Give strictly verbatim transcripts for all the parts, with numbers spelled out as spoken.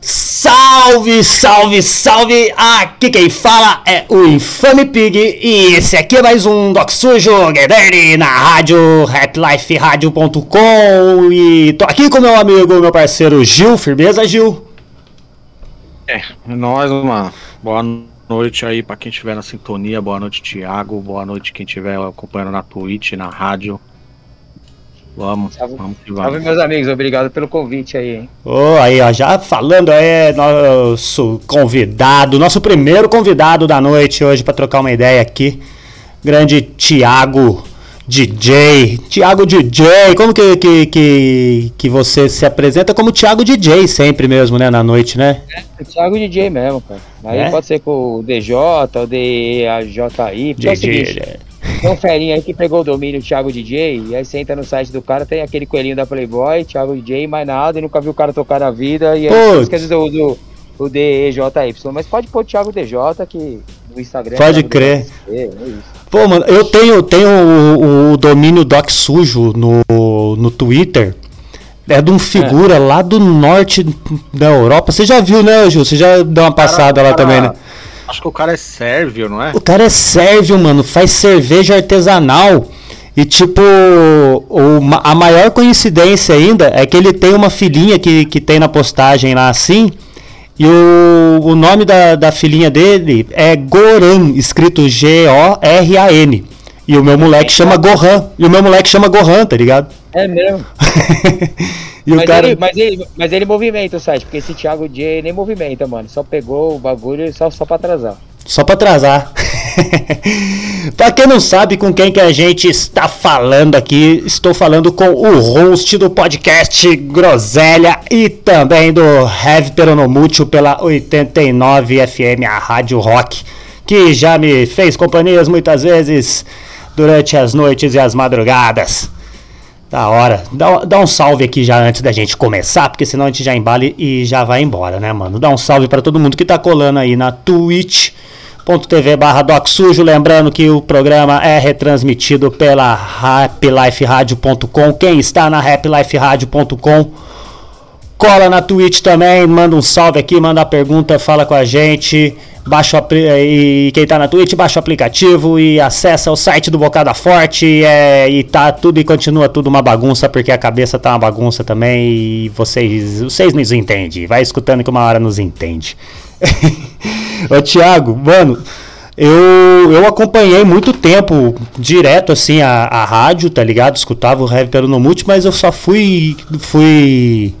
Salve, salve, salve! Aqui quem fala é o Infame Pig e esse aqui é mais um Doc Sujo Guerreiro na rádio Hat Life Rádio ponto com e tô aqui com meu amigo, meu parceiro Gil. Firmeza, Gil? É, é nóis, mano. Boa noite aí pra quem estiver na sintonia, boa noite, Thiago, boa noite quem estiver acompanhando na Twitch, na rádio. Vamos, salve, vamos que vamos. Salve, meus amigos, obrigado pelo convite aí, hein? Oh, aí, ó, já falando aí, nosso convidado, nosso primeiro convidado da noite hoje para trocar uma ideia aqui, grande Thiago D J. Thiago D J, como que, que, que, que você se apresenta como Thiago D J sempre mesmo, né, na noite, né? É, Thiago D J mesmo, cara. Aí é? Pode ser com o D J, o D A J I, D J. Tem um ferinha aí que pegou o domínio do Thiago D J, e aí você entra no site do cara, tem aquele coelhinho da Playboy, Thiago D J, mais nada, e nunca viu o cara tocar na vida, e aí esquece do, do, do D E J Y, mas pode pôr o Thiago D J, que no Instagram... Pode crer. É isso. Pô, mano, eu tenho, tenho o, o domínio Doc Sujo no, no Twitter, é de um figura é. lá do norte da Europa, você já viu, né, Gil? Você já deu uma passada cara, lá cara... também, né? Acho que o cara é sérvio, não é? O cara é sérvio, mano, faz cerveja artesanal. E tipo, uma, a maior coincidência ainda é que ele tem uma filhinha que, que tem na postagem lá assim. E o, o nome da, da filhinha dele é Goran, escrito G O R A N. E o meu moleque chama Gohan. E o meu moleque chama Gohan, tá ligado? É mesmo. E mas, o cara... ele, mas, ele, mas ele movimenta o site, porque esse Thiago D J nem movimenta, mano. Só pegou o bagulho só, só pra atrasar. Só pra atrasar. Pra quem não sabe com quem que a gente está falando aqui, estou falando com o host do podcast Groselha e também do Heavy Peronomucio pela oitenta e nove F M, a Rádio Rock, que já me fez companhias muitas vezes durante as noites e as madrugadas. Da hora. Dá, dá um salve aqui já antes da gente começar, porque senão a gente já embale e já vai embora, né, mano? Dá um salve pra todo mundo que tá colando aí na twitch ponto t v barra doc sujo. Lembrando que o programa é retransmitido pela Happy Life Rádio ponto com. Quem está na Happy Life Rádio ponto com, cola na Twitch também, manda um salve aqui, manda a pergunta, fala com a gente. Baixa o, e quem tá na Twitch, baixa o aplicativo e acessa o site do Bocada Forte é, e tá tudo e continua tudo uma bagunça, porque a cabeça tá uma bagunça também e vocês, vocês nos entendem. Vai escutando que uma hora nos entende. Ô Thiago, mano, eu, eu acompanhei muito tempo direto assim a, a rádio, tá ligado? Escutava o Heavy Peronomucio, mas eu só fui... fui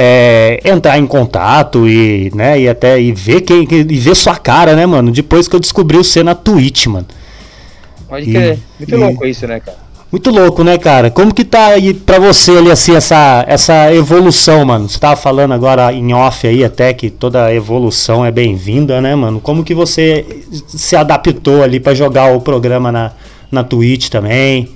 É, entrar em contato e, né, e até e ver quem e ver sua cara, né, mano? Depois que eu descobri o C na Twitch, mano. Pode crer. Muito e, louco isso, né, cara? Muito louco, né, cara? Como que tá aí pra você ali, assim, essa, essa evolução, mano? Você tava falando agora em off aí até que toda evolução é bem-vinda, né, mano? Como que você se adaptou ali pra jogar o programa na, na Twitch também?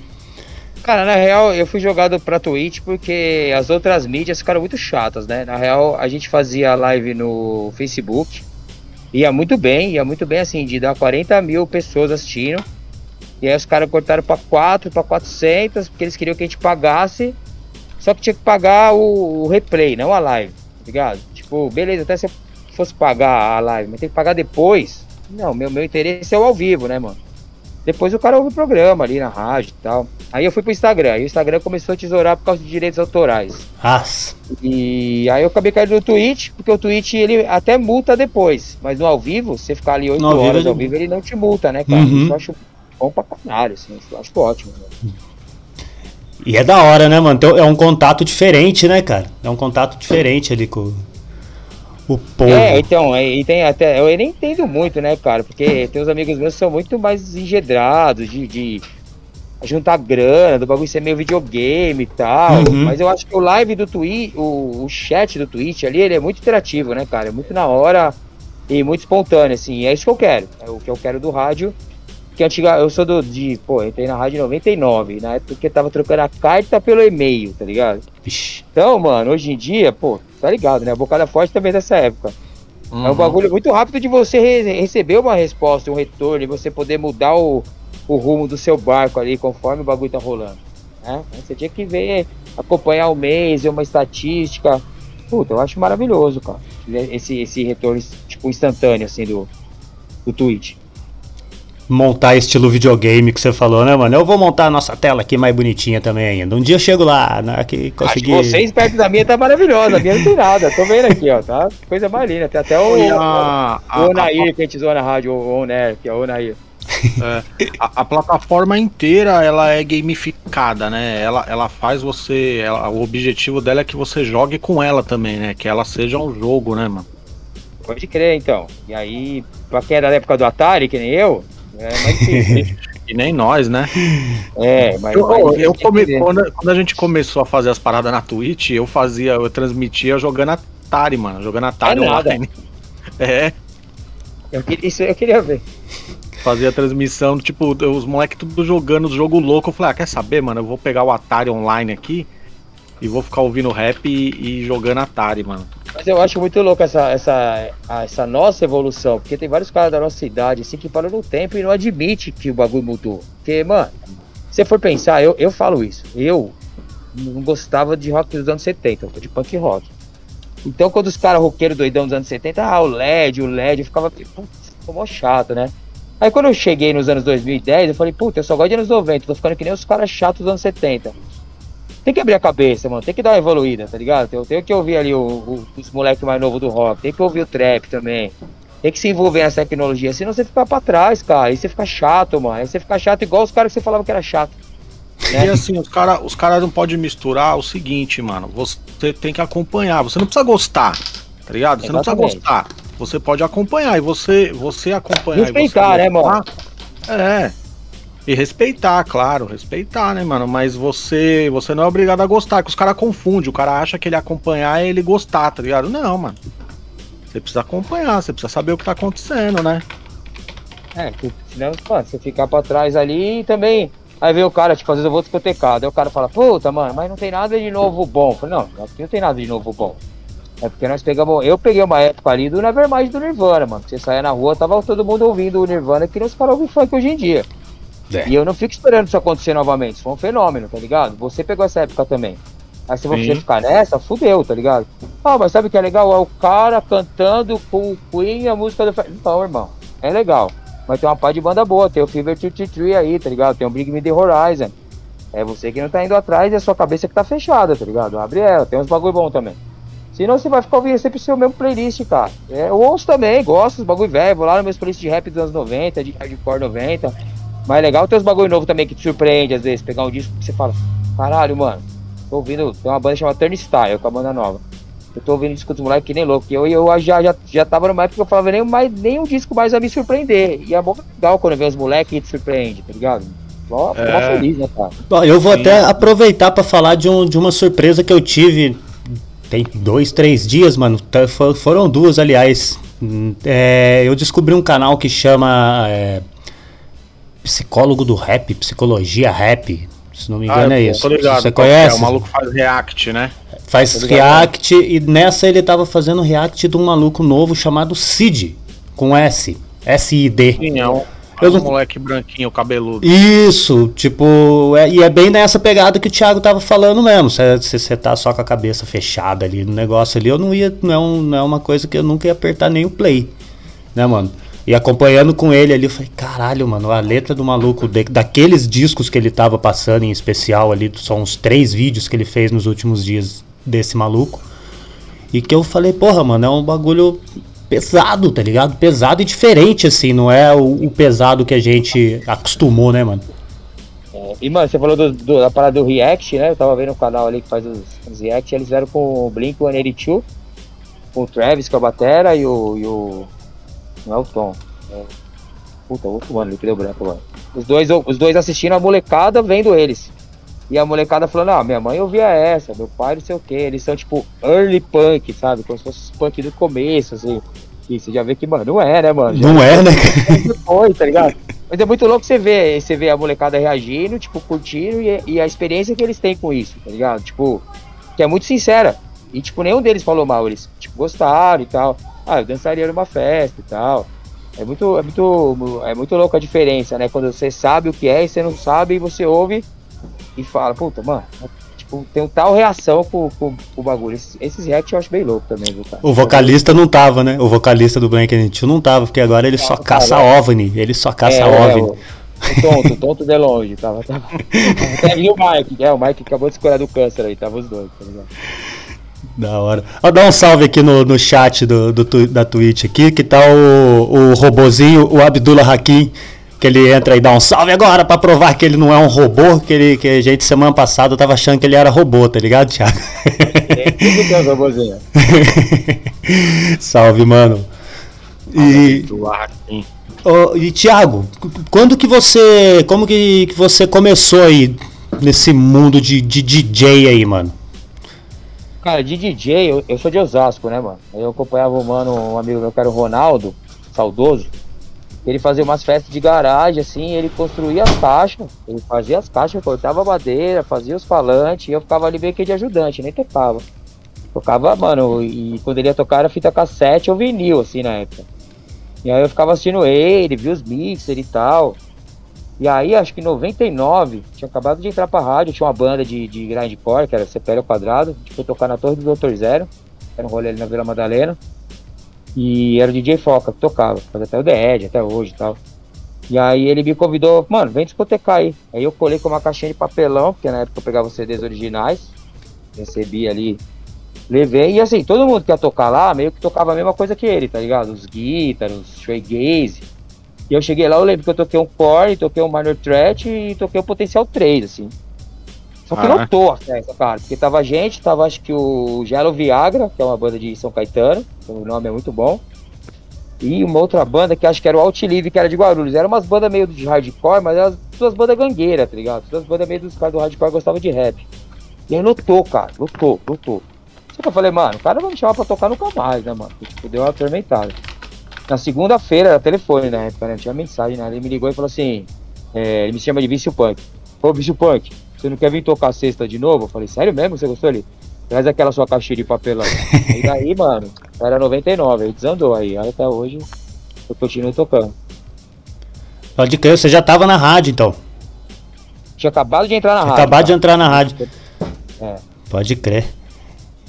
Cara, na real, eu fui jogado pra Twitch porque as outras mídias ficaram muito chatas, né? Na real, a gente fazia live no Facebook, ia muito bem, ia muito bem assim, de dar quarenta mil pessoas assistindo. E aí os caras cortaram pra quatro, pra quatrocentos, porque eles queriam que a gente pagasse, só que tinha que pagar o, o replay, não a live, tá ligado? Tipo, beleza, até se eu fosse pagar a live, mas tem que pagar depois. Não, meu, meu interesse é o ao vivo, né, mano? Depois o cara ouve o programa ali na rádio e tal. Aí eu fui pro Instagram, e o Instagram começou a tesourar por causa de direitos autorais. Nossa. E aí eu acabei caindo no Twitch, porque o Twitch ele até multa depois. Mas no ao vivo, você ficar ali oito horas ele... ao vivo, ele não te multa, né, cara? Uhum. Isso eu acho bom pra caralho, assim, eu acho ótimo. Né? E é da hora, né, mano? Então, é um contato diferente, né, cara? É um contato diferente ali com... O povo. É, então, e tem até, eu nem entendo muito, né, cara, porque tem uns amigos meus que são muito mais engedrados de, de juntar grana, do bagulho ser meio videogame e tal, uhum. Mas eu acho que o live do Twitch, o, o chat do Twitch ali, ele é muito interativo, né, cara, é muito na hora e muito espontâneo, assim, e é isso que eu quero, é o que eu quero do rádio, que antiga, eu sou do, de, pô, entrei na rádio em noventa e nove, na época que eu tava trocando a carta pelo e-mail, tá ligado? Então, mano, hoje em dia, pô, tá ligado, né? A Bocada Forte também dessa época. Uhum. É um bagulho muito rápido de você re- receber uma resposta, um retorno, e você poder mudar o, o rumo do seu barco ali, conforme o bagulho tá rolando, né? Você tinha que ver, acompanhar um mês, uma estatística. Puta, eu acho maravilhoso, cara, esse, esse retorno, tipo, instantâneo, assim, do, do Twitch. Montar estilo videogame que você falou, né, mano? Eu vou montar a nossa tela aqui mais bonitinha também ainda. Um dia eu chego lá, né, que consegui... Acho que vocês perto da minha tá maravilhosa, a minha não tem nada. Tô vendo aqui, ó, tá? Coisa mais linda. Tem até o... A, a, o Onair, a... que a gente zoa na rádio, o Onair, que é o Onair. É, a, a plataforma inteira, ela é gamificada, né? Ela, ela faz você... Ela, o objetivo dela é que você jogue com ela também, né? Que ela seja um jogo, né, mano? Pode crer, então. E aí, pra quem era da época do Atari, que nem eu... É, mas sim, e nem nós, né? É, mas eu, eu, eu come, quando, quando a gente começou a fazer as paradas na Twitch, eu fazia, eu transmitia jogando Atari, mano, jogando Atari é online. É. Eu, isso eu queria ver. Fazia a transmissão, tipo, os moleques tudo jogando, jogo louco. Eu falei, ah, quer saber, mano? Eu vou pegar o Atari online aqui e vou ficar ouvindo rap e, e jogando Atari, mano. Mas eu acho muito louco essa, essa, essa nossa evolução, porque tem vários caras da nossa idade, assim, que param no tempo e não admite que o bagulho mudou. Porque, mano, se você for pensar, eu, eu falo isso, eu não gostava de rock dos anos setenta, de punk rock. Então, quando os caras roqueiros doidão dos anos setenta, ah, o L E D, o L E D, eu ficava, putz, ficou mó chato, né? Aí, quando eu cheguei nos anos dois mil e dez, eu falei, puta, eu só gosto de anos noventa, tô ficando que nem os caras chatos dos anos setenta. Tem que abrir a cabeça, mano, tem que dar uma evoluída, tá ligado? Eu tenho que ouvir ali o, o, os moleques mais novos do rock, tem que ouvir o trap também, tem que se envolver nessa tecnologia, senão você fica pra trás, cara, aí você fica chato, mano, aí você fica chato igual os caras que você falava que era chato, né? E assim, os caras os cara não podem misturar o seguinte, mano, você tem que acompanhar, você não precisa gostar, tá ligado? Você Exatamente. Não precisa gostar, você pode acompanhar, e você, você acompanhar respeitar, e você... Respeitar, né, mano? É... E respeitar, claro, respeitar, né, mano? Mas você, você não é obrigado a gostar, que os caras confundem, o cara acha que ele acompanhar é ele gostar, tá ligado? Não, mano. Você precisa acompanhar, você precisa saber o que tá acontecendo, né? É, que, senão, mano, você ficar pra trás ali e também... Aí vem o cara, tipo, às vezes eu vou discotecar, daí o cara fala, puta, mano, mas não tem nada de novo bom. Eu falei, não, aqui não tem nada de novo bom. É porque nós pegamos... Eu peguei uma época ali do Nevermind do Nirvana, mano. Você saia na rua, tava todo mundo ouvindo o Nirvana, que nem os caras ouvem funk hoje em dia. É. E eu não fico esperando isso acontecer novamente. Isso foi um fenômeno, tá ligado? Você pegou essa época também. Aí se você ficar nessa, fudeu, tá ligado? Ah, mas sabe o que é legal? É o cara cantando com o Queen a música do... Então, irmão, é legal. Mas tem uma pá de banda boa, tem o Fever trinta e três aí, tá ligado? Tem o Blink cento e oitenta e dois. É você que não tá indo atrás e é a sua cabeça que tá fechada, tá ligado? Abre ela, tem uns bagulho bom também. Senão você vai ficar ouvindo sempre o seu mesmo playlist, cara. É, eu ouço também, gosto dos bagulho velho. Vou lá nos meus playlists de rap dos anos noventa, de hardcore noventa... Mas é legal ter uns bagulho novo também que te surpreende às vezes. Pegar um disco que você fala, caralho, mano, tô ouvindo, tem uma banda chamada Turnstile, que é uma banda nova. Eu tô ouvindo disco dos moleques que nem louco. Eu, eu já, já, já tava numa época que eu falava, nem, mais, nem um disco mais vai me surpreender. E é bom, legal quando vê os moleques que te surpreende, tá ligado? Ó, é... Tô feliz, né, cara? Bom, eu vou Sim. até aproveitar pra falar de, um, de uma surpresa que eu tive tem dois, três dias, mano. Foram duas, aliás. É, eu descobri um canal que chama... É, Psicólogo do Rap, Psicologia Rap, se não me engano ah, é isso. Tô ligado, você conhece? É, o maluco faz react, né? Faz react e nessa ele tava fazendo react de um maluco novo chamado Cid, com S, S I D. Sim, é um, é um não... moleque branquinho, cabeludo. Isso, tipo, é, e é bem nessa pegada que o Thiago tava falando mesmo, se você tá só com a cabeça fechada ali no negócio ali, eu não ia, não é, um, não é uma coisa que eu nunca ia apertar nem o play, né, mano? E acompanhando com ele ali, eu falei, caralho, mano, a letra do maluco, de, daqueles discos que ele tava passando em especial ali, são uns três vídeos que ele fez nos últimos dias desse maluco, e que eu falei, porra, mano, é um bagulho pesado, tá ligado? Pesado e diferente, assim, não é o, o pesado que a gente acostumou, né, mano? É, e, mano, você falou do, do, da parada do react, né, eu tava vendo um canal ali que faz os, os react, eles vieram com o Blink cento e oitenta e dois, com o Travis, que é o batera, e o... E o... Não é o Tom. É... Puta, outro mano, ele deu branco agora. Os dois, os dois assistindo a molecada vendo eles. E a molecada falando, ah, minha mãe ouvia essa, meu pai não sei o que. Eles são tipo early punk, sabe? Como se fosse punk do começo, assim. E você já vê que, mano, não é, né, mano? Já não é, né? Depois, tá ligado? Mas é muito louco você ver, você ver a molecada reagindo, tipo, curtindo e, e a experiência que eles têm com isso, tá ligado? Tipo, que é muito sincera. E, tipo, nenhum deles falou mal, eles, tipo, gostaram e tal. Ah, eu dançaria numa festa e tal. É muito, é muito, é muito louco a diferença, né? Quando você sabe o que é e você não sabe, e você ouve e fala, puta, mano, tipo, tem um tal reação com, com, com o bagulho. Esses, esses react eu acho bem louco também, viu, cara? O vocalista não tava, né? O vocalista do Blink cento e oitenta e dois não tava, porque agora ele só caça OVNI, ele só caça é, OVNI. É, o... O tonto, o tonto de longe, tava, tava. E o Mike, é, o Mike acabou de se curar do câncer aí, tava os dois, tá ligado? Da hora. Ó, dá um salve aqui no, no chat do, do, da Twitch aqui, que tá o, o robozinho, o Abdullah Hakim, que ele entra e dá um salve agora pra provar que ele não é um robô, que, ele, que a gente semana passada tava achando que ele era robô, tá ligado, Thiago? É, tudo que é um robozinho. Salve, mano. E... Abdullah Hakim. Oh, e Thiago, quando que você, como que, que você começou aí nesse mundo de, de D J aí, mano? Cara, de D J, eu, eu sou de Osasco, né, mano? Eu acompanhava um mano, um amigo meu, que era o Ronaldo, saudoso. Ele fazia umas festas de garagem, assim, ele construía as caixas, ele fazia as caixas, cortava a madeira, fazia os falantes, e eu ficava ali meio que de ajudante, nem tocava. Tocava, mano, e quando ele ia tocar era fita cassete ou vinil, assim, na época. E aí eu ficava assistindo ele, via os mixers e tal. E aí, acho que em noventa e nove, tinha acabado de entrar pra rádio, tinha uma banda de, de grindcore, que era C P L ao quadrado. A gente foi tocar na Torre do Doutor Zero, era um rolê ali na Vila Madalena. E era o D J Foca que tocava, fazia até o Dead, até hoje e tal. E aí ele me convidou, mano, vem discotecar aí. Aí eu colei com uma caixinha de papelão, porque na época eu pegava os C Ds originais, recebi ali. Levei, e assim, todo mundo que ia tocar lá, meio que tocava a mesma coisa que ele, tá ligado? Os guitarras, os shoegaze. E eu cheguei lá, eu lembro que eu toquei um Core, toquei um Minor Threat e toquei um Potencial três, assim. Só que ah. lotou a festa, cara, porque tava gente, tava acho que o Gelo Viagra, que é uma banda de São Caetano, o nome é muito bom. E uma outra banda que acho que era o Outlive, que era de Guarulhos. Eram umas bandas meio de hardcore, mas eram duas bandas gangueiras, tá ligado? Duas bandas meio dos caras do hardcore gostavam de rap. E aí lotou, cara, lotou, lotou. Só que eu falei, mano, o cara não me chamava pra tocar nunca mais, né, mano? Tipo, deu uma atormentada. Na segunda-feira, era telefone na época, né? Não tinha mensagem, né? Ele me ligou e falou assim, é, ele me chama de Vício Punk. Ô, Vício Punk, você não quer vir tocar sexta de novo? Eu falei, sério mesmo? Você gostou ali? Traz aquela sua caixinha de papelão. E daí, mano, era noventa e nove, aí desandou aí. Aí até hoje, eu continuo tocando. Pode crer, você já tava na rádio, então? Tinha acabado de entrar na rádio. Acabado de entrar na rádio. É. Pode crer.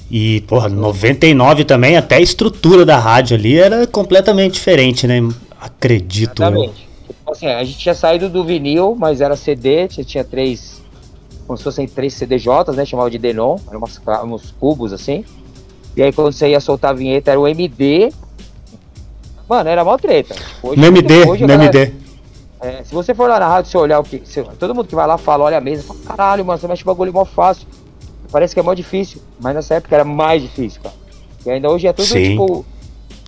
E, porra, noventa e nove também, até a estrutura da rádio ali era completamente diferente, né? Acredito. Exatamente. Eu. Assim, a gente tinha saído do vinil, mas era C D, tinha três, como se fossem três C D Js, né? Chamava de Denon, eram umas, uns cubos, assim. E aí, quando você ia soltar a vinheta, era o M D. Mano, era mó treta. Hoje, no M D, hoje, no galera, M D. É, se você for lá na rádio, você olhar o que... Você, todo mundo que vai lá fala, olha a mesa, fala, caralho, mano, você mexe o bagulho mó fácil. Parece que é mó difícil, mas nessa época era mais difícil, cara. E ainda hoje é tudo, sim, tipo...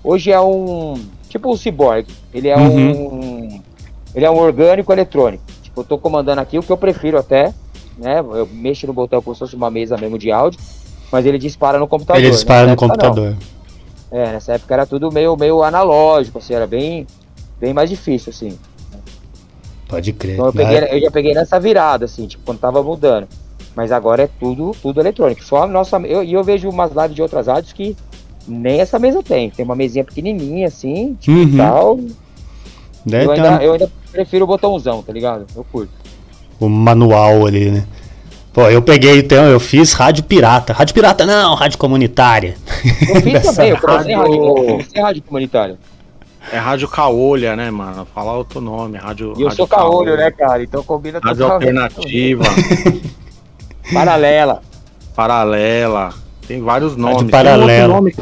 Hoje é um... Tipo um ciborgue. Ele é uhum. um... Ele é um orgânico eletrônico. Tipo, eu tô comandando aqui, o que eu prefiro até, né? Eu mexo no botão como se fosse uma mesa mesmo de áudio, mas ele dispara no computador. Ele dispara nessa no época, computador. Não. É, nessa época era tudo meio, meio analógico, assim, era bem, bem mais difícil, assim. Pode crer. Então eu, mas... peguei, eu já peguei nessa virada, assim, tipo, quando tava mudando. Mas agora é tudo, tudo eletrônico. Só a nossa. E eu, eu vejo umas lives de outras rádios que nem essa mesa tem. Tem uma mesinha pequenininha assim, tipo uhum. tal. É, eu, ainda, eu ainda prefiro o botãozão, tá ligado? Eu curto. O manual ali, né? Pô, eu peguei, então, eu fiz rádio pirata. Rádio pirata não, rádio comunitária. Eu fiz também, eu comecei rádio... rádio, eu rádio comunitária. É rádio caolha, né, mano? Falar outro nome, rádio. E eu rádio sou caolho, caolho, né, cara? Então combina tudo. Rádio alternativa. Paralela. Paralela. Tem vários nomes. É de paralela. Tem,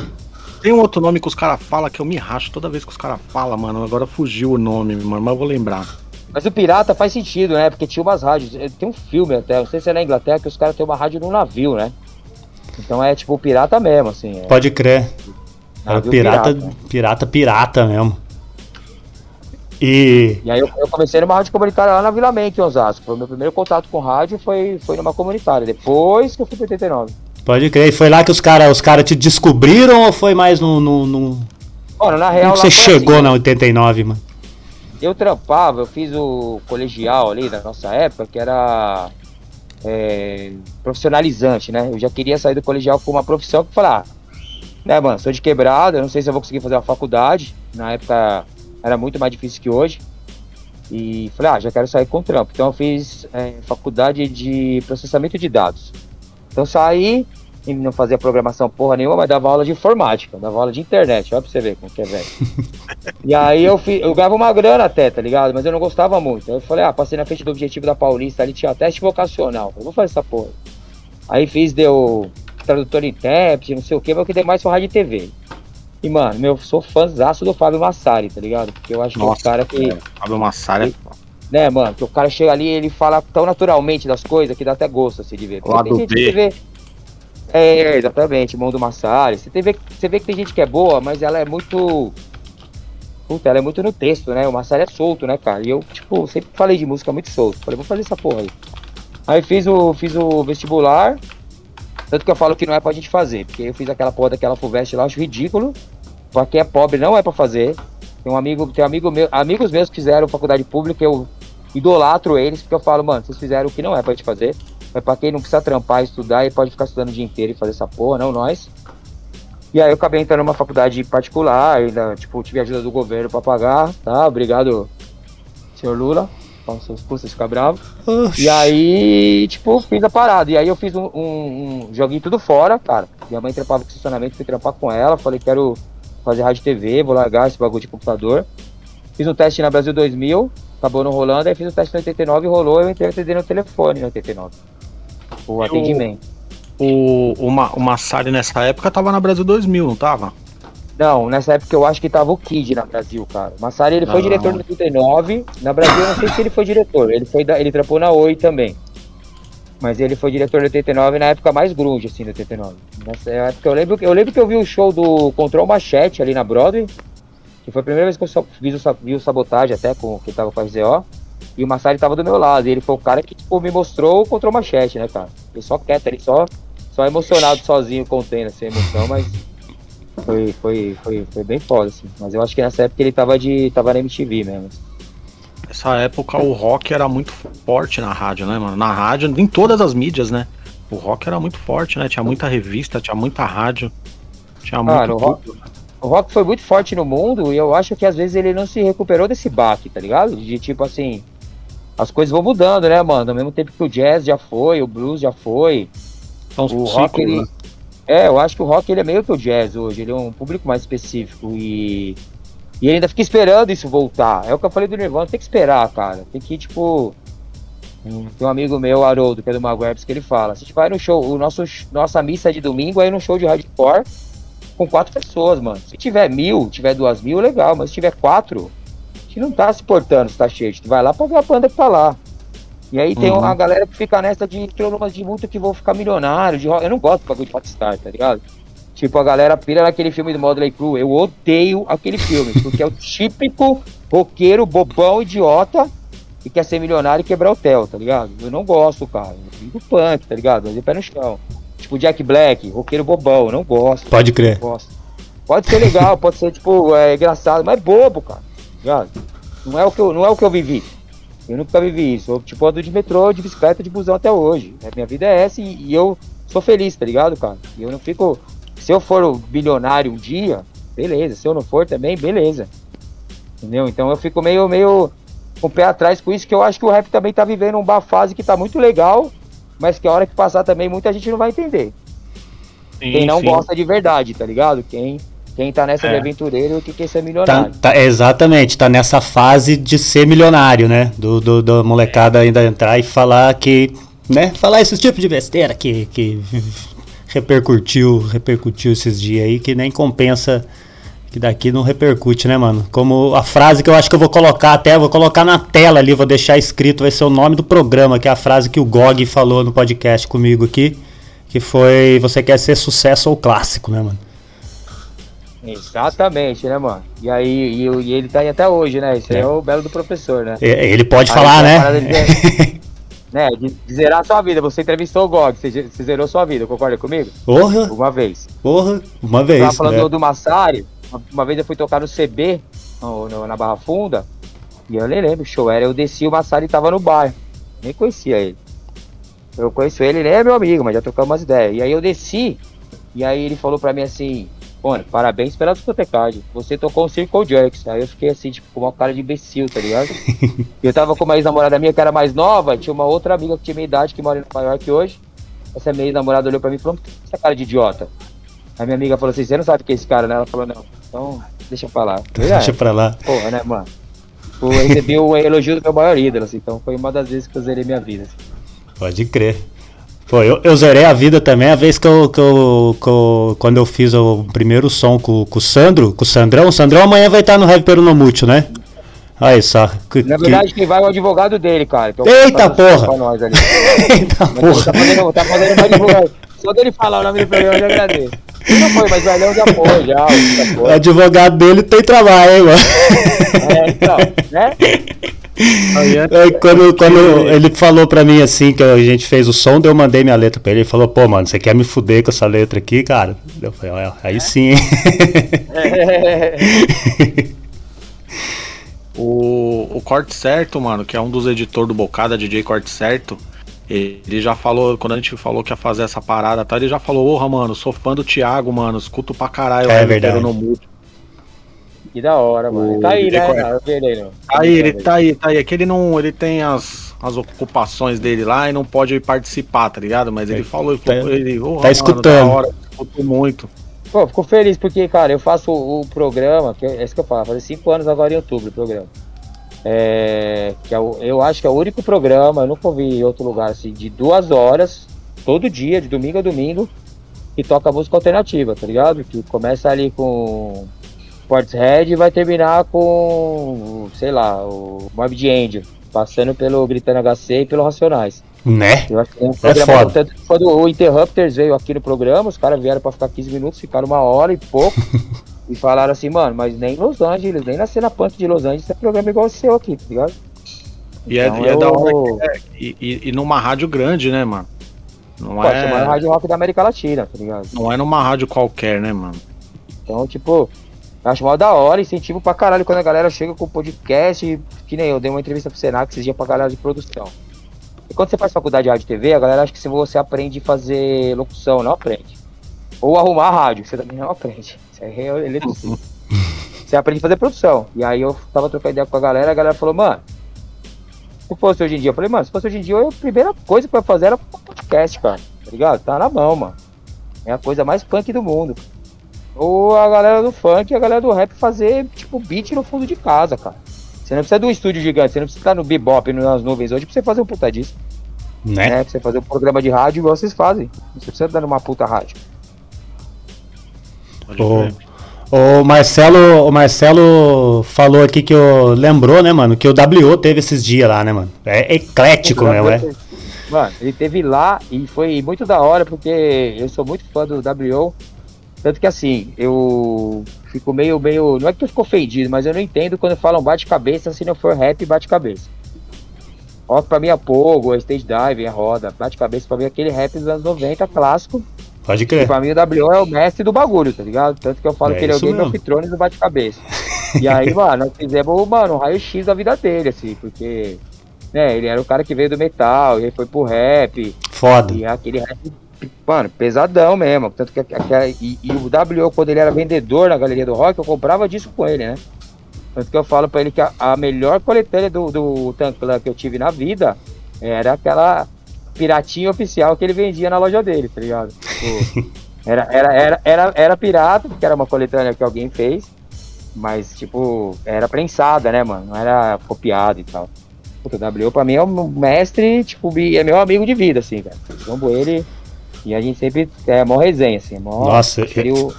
tem um outro nome que os caras falam que eu me racho toda vez que os caras falam, mano. Agora fugiu o nome, mano, mas eu vou lembrar. Mas o pirata faz sentido, né? Porque tinha umas rádios. Tem um filme até, não sei se é na Inglaterra, que os caras têm uma rádio num navio, né? Então é tipo o pirata mesmo, assim. É... Pode crer. Era pirata, pirata, pirata, pirata mesmo. E... e aí eu, eu comecei numa rádio comunitária lá na Vila Menk, em Osasco. Foi o meu primeiro contato com rádio, foi, foi numa comunitária, depois que eu fui para oitenta e nove. Pode crer, e foi lá que os caras os cara te descobriram ou foi mais no... no, no... Mano, na real... Como você chegou assim, na oitenta e nove, mano? Eu trampava, eu fiz o colegial ali na nossa época, que era é, profissionalizante, né? Eu já queria sair do colegial com uma profissão que falar, ah, né, mano, sou de quebrada, não sei se eu vou conseguir fazer uma faculdade. Na época era muito mais difícil que hoje. E falei, ah, já quero sair com o trampo. Então eu fiz é, faculdade de processamento de dados. Então saí e não fazia programação porra nenhuma, mas dava aula de informática, dava aula de internet, olha pra você ver como que é velho. E aí eu, fiz, eu ganhava uma grana até, tá ligado? Mas eu não gostava muito. Eu falei, ah, passei na frente do Objetivo da Paulista, ali tinha teste vocacional, eu vou fazer essa porra. Aí fiz, deu tradutor e intérprete, não sei o que, mas o que dei mais foi rádio e T V. E, mano, eu sou fãzaço do Fábio Massari, tá ligado? Porque eu acho Nossa, que o cara que... É. Fábio Massari que, né, mano, que o cara chega ali e ele fala tão naturalmente das coisas que dá até gosto, assim, de ver. Porque tem gente que vê... É, exatamente, mão do Massari. Você, vê, você vê que tem gente que é boa, mas ela é muito... Puta, ela é muito no texto, né? O Massari é solto, né, cara? E eu, tipo, sempre falei de música muito solto. Falei, vou fazer essa porra aí. Aí fiz o, fiz o vestibular. Tanto que eu falo que não é pra gente fazer. Porque eu fiz aquela porra daquela FUVEST lá, eu acho ridículo. Pra quem é pobre, não é pra fazer. Tem um amigo, tem um amigo meu, amigos meus que fizeram faculdade pública, eu idolatro eles, porque eu falo, mano, vocês fizeram o que não é pra gente fazer. É pra quem não precisa trampar, estudar e pode ficar estudando o dia inteiro e fazer essa porra, não nós. E aí eu acabei entrando numa faculdade particular, ainda, tipo, tive ajuda do governo pra pagar, tá? Obrigado, senhor Lula, para os seus custos, ficar bravo. Oxi. E aí, tipo, fiz a parada. E aí eu fiz um, um, um joguinho tudo fora, cara. Minha mãe trampava com estacionamento, fui trampar com ela, falei, quero fazer rádio e T V, vou largar esse bagulho de computador. Fiz um teste na Brasil dois mil, acabou não rolando, aí fiz um teste no oitenta e nove, rolou, eu entrei atendendo o telefone no oitenta e nove. O atendimento. O, o, o Massari nessa época tava na Brasil dois mil, não tava? Não, nessa época eu acho que tava o Kid na Brasil, cara. O Massari ele foi não. diretor no oitenta e nove, na Brasil eu não sei se ele foi diretor, ele, foi da, ele trampou na Oi também. Mas ele foi diretor no oitenta e nove, na época mais grunge, assim, no oitenta e nove. Nessa época eu lembro, eu lembro que eu vi o show do Control Machete ali na Broadway, que foi a primeira vez que eu vi o, vi o Sabotagem até, com que tava com a F Z O, e o Massari tava do meu lado, e ele foi o cara que, tipo, me mostrou o Control Machete, né, cara? Ele só quieto, ele só, só emocionado sozinho, contendo essa emoção, mas foi, foi, foi, foi bem foda, assim. Mas eu acho que nessa época ele tava, de, tava na M T V mesmo. Nessa época o rock era muito forte na rádio, né, mano? Na rádio, em todas as mídias, né? O rock era muito forte, né? Tinha muita revista, tinha muita rádio, tinha ah, muito... Rock, o rock foi muito forte no mundo e eu acho que às vezes ele não se recuperou desse baque, tá ligado? De tipo assim, as coisas vão mudando, né, mano? Ao mesmo tempo que o jazz já foi, o blues já foi, então, o rock... Ciclo, ele... né? É, eu acho que o rock ele é meio que o jazz hoje, ele é um público mais específico e... E ele ainda fica esperando isso voltar. É o que eu falei do Nirvana, tem que esperar, cara. Tem que, tipo... Tem um amigo meu, Haroldo, que é do Maguerbs, que ele fala, a gente vai no show, o nosso, nossa missa de domingo é ir num show de hardcore com quatro pessoas, mano. Se tiver mil, tiver duas mil, legal, mas se tiver quatro, a gente não tá se portando se tá cheio. A gente vai lá pra ver a banda que tá lá. E aí tem uhum. uma galera que fica nessa de tromas de multa que vão ficar milionário, de rock. Eu não gosto do bagulho de rockstar, tá ligado? Tipo, a galera pira naquele filme do Motley Crue. Eu odeio aquele filme, porque é o típico roqueiro, bobão, idiota, que quer ser milionário e quebrar o hotel, tá ligado? Eu não gosto, cara. Eu fico punk, tá ligado? Eu pé no chão. Tipo, Jack Black, roqueiro bobão. Eu não gosto. Pode crer. Não gosto. Pode ser legal, pode ser, tipo, é, engraçado, mas é bobo, cara. Tá ligado? Não é o que eu, não é o que eu vivi. Eu nunca vivi isso. Eu, tipo, ando de metrô, de bicicleta, de busão até hoje. Minha vida é essa e, e eu sou feliz, tá ligado, cara? E eu não fico... Se eu for um bilionário um dia, beleza. Se eu não for também, beleza. Entendeu? Então eu fico meio, meio com o pé atrás com isso, que eu acho que o rap também tá vivendo uma fase que tá muito legal, mas que a hora que passar também muita gente não vai entender. Sim, quem não sim. gosta de verdade, tá ligado? Quem, quem tá nessa é. de aventureiro, que quer ser milionário. Tá, tá, exatamente, tá nessa fase de ser milionário, né? Do, do, do molecada ainda entrar e falar que... né? Falar esses tipos de besteira que... que... repercutiu, repercutiu esses dias aí, que nem compensa, que daqui não repercute, né, mano? Como a frase que eu acho que eu vou colocar até, vou colocar na tela ali, vou deixar escrito, vai ser o nome do programa, que é a frase que o Gog falou no podcast comigo aqui, que foi, você quer ser sucesso ou clássico, né, mano? Exatamente, né, mano? E aí, e, e ele tá aí até hoje, né? Isso é. aí é o belo do professor, né? Ele pode aí falar, né? Né, de zerar sua vida, você entrevistou o Gog, você, você zerou sua vida, concorda comigo? Porra! Uma vez. Porra, uma vez. Eu tava falando né? do Massari, uma, uma vez eu fui tocar no C B, no, no, na Barra Funda, e eu nem lembro, o show era, eu desci, o Massari tava no bar, nem conhecia ele. Eu conheço ele, ele é meu amigo, mas já trocamos umas ideias. E aí eu desci, e aí ele falou pra mim assim: mano, parabéns pela discotecagem, você tocou o Circle Jerks. Aí eu fiquei assim, tipo, com uma cara de imbecil, tá ligado? Eu tava com uma ex-namorada minha que era mais nova, tinha uma outra amiga que tinha minha idade, que mora em Nova York hoje. Essa minha ex-namorada olhou pra mim e falou: por que essa cara de idiota? A minha amiga falou assim: você não sabe o que é esse cara, né? Ela falou: não, então deixa pra lá. Falei, ah, deixa pra lá. Porra, né, mano? Eu recebi um elogio do meu maior ídolo, assim, então foi uma das vezes que eu zerei minha vida. Assim. Pode crer. Pô, eu, eu zerei a vida também, a vez que eu, que eu, que eu quando eu fiz o primeiro som com, com o Sandro, com o Sandrão, o Sandrão amanhã vai estar no Heavy Peronomucio, né? Aí, só. Que, Na verdade, que... quem vai é o advogado dele, cara. Que Eita porra! Nós ali. Eita mas porra! Tá fazendo, tá fazendo mais divulgação. Só dele falar o nome do programa, eu já agradeço. Não foi, mas o Velhão já foi, já. já foi. O advogado dele tem trabalho, hein, mano? É, então, né? Aí, quando, quando ele falou pra mim assim, que a gente fez o som, daí eu mandei minha letra pra ele. Ele falou: pô, mano, você quer me fuder com essa letra aqui, cara? Eu falei: olha, aí sim, hein? O, o Corte Certo, mano, que é um dos editores do Bocada, D J Corte Certo, ele já falou, quando a gente falou que ia fazer essa parada, tá, ele já falou: porra, mano, sou fã do Thiago, mano, escuto pra caralho. É verdade. Que da hora, mano. O tá aí, D J, né? Não, eu vi ele aí, não. Aí, ele tá aí, tá aí. É que ele não, ele tem as, as ocupações dele lá e não pode participar, tá ligado? Mas ele, ele falou, ele falou, tá, ele, oh, tá mano, escutando. Da hora, escuto muito. Pô, fico feliz porque, cara, eu faço o programa, que é isso que eu falo, faz cinco anos agora em outubro o programa. É, que é o, eu acho que é o único programa, eu nunca ouvi em outro lugar, assim, de duas horas, todo dia, de domingo a domingo, que toca música alternativa, tá ligado? Que começa ali com Portishead e vai terminar com, sei lá, o Morbid Angel, passando pelo Gritando H C e pelo Racionais. Né? Eu acho que um é foda. Tanto que quando o Interrupters veio aqui no programa, os caras vieram pra ficar quinze minutos, ficaram uma hora e pouco, e falaram assim: mano, mas nem Los Angeles, nem na cena punk de Los Angeles tem programa igual o seu aqui, tá ligado? E então, é, é eu... da hora que é, e, e, e numa rádio grande, né, mano? Não Pode é... chamar na Rádio Rock da América Latina, tá ligado? Não é numa rádio qualquer, né, mano? Então, tipo, acho mó da hora, incentivo pra caralho quando a galera chega com o podcast, que nem eu, dei uma entrevista pro Senac esses dias pra galera de produção. E quando você faz faculdade de rádio e T V, a galera acha que se você aprende a fazer locução, não aprende. Ou arrumar a rádio, você também não aprende. Você, é você aprende a fazer produção. E aí eu tava trocando ideia com a galera, a galera falou: mano, se fosse hoje em dia, eu falei: mano, se fosse hoje em dia, a primeira coisa pra fazer era podcast, cara. Tá ligado? Tá na mão, mano. É a coisa mais punk do mundo. Ou a galera do funk e a galera do rap fazer, tipo, beat no fundo de casa, cara. Você não precisa de um estúdio gigante, você não precisa estar no bebop, nas nuvens hoje, pra você fazer um puta disco. Né? Né? Pra você fazer um programa de rádio igual vocês fazem. Você precisa dar numa puta rádio. O, o, Marcelo, o Marcelo falou aqui que eu, lembrou, né, mano, que o W O teve esses dias lá, né, mano? É eclético, né, ué? Mano, ele teve lá e foi muito da hora, porque eu sou muito fã do W O. Tanto que assim, eu fico meio, meio, não é que eu fico ofendido, mas eu não entendo quando falam bate-cabeça, se não for rap, bate-cabeça. Ó, pra mim é pogo, é stage dive, é roda, bate-cabeça pra mim é aquele rap dos anos noventa, clássico. Pode crer. E pra mim o W é o mestre do bagulho, tá ligado? Tanto que eu falo é que ele é o Game of Thrones do bate-cabeça. E aí, mano, nós fizemos, mano, um raio-x da vida dele, assim, porque, né, ele era o cara que veio do metal, e aí foi pro rap. Foda. E aquele rap, mano, pesadão mesmo. Tanto que aquela, e, e o W, quando ele era vendedor na Galeria do Rock, eu comprava disco com ele, né? Tanto que eu falo pra ele que a, a melhor coletânea do, do Tanclan que eu tive na vida era aquela piratinha oficial que ele vendia na loja dele, tá ligado? Tipo, era, era, era, era, era pirata, porque era uma coletânea que alguém fez, mas, tipo, era prensada, né, mano? Não era copiada e tal. Puta, o W pra mim é um mestre, tipo, é meu amigo de vida, assim, velho. Vamos ele. E a gente sempre é mó resenha, assim. Mó, Nossa, eu,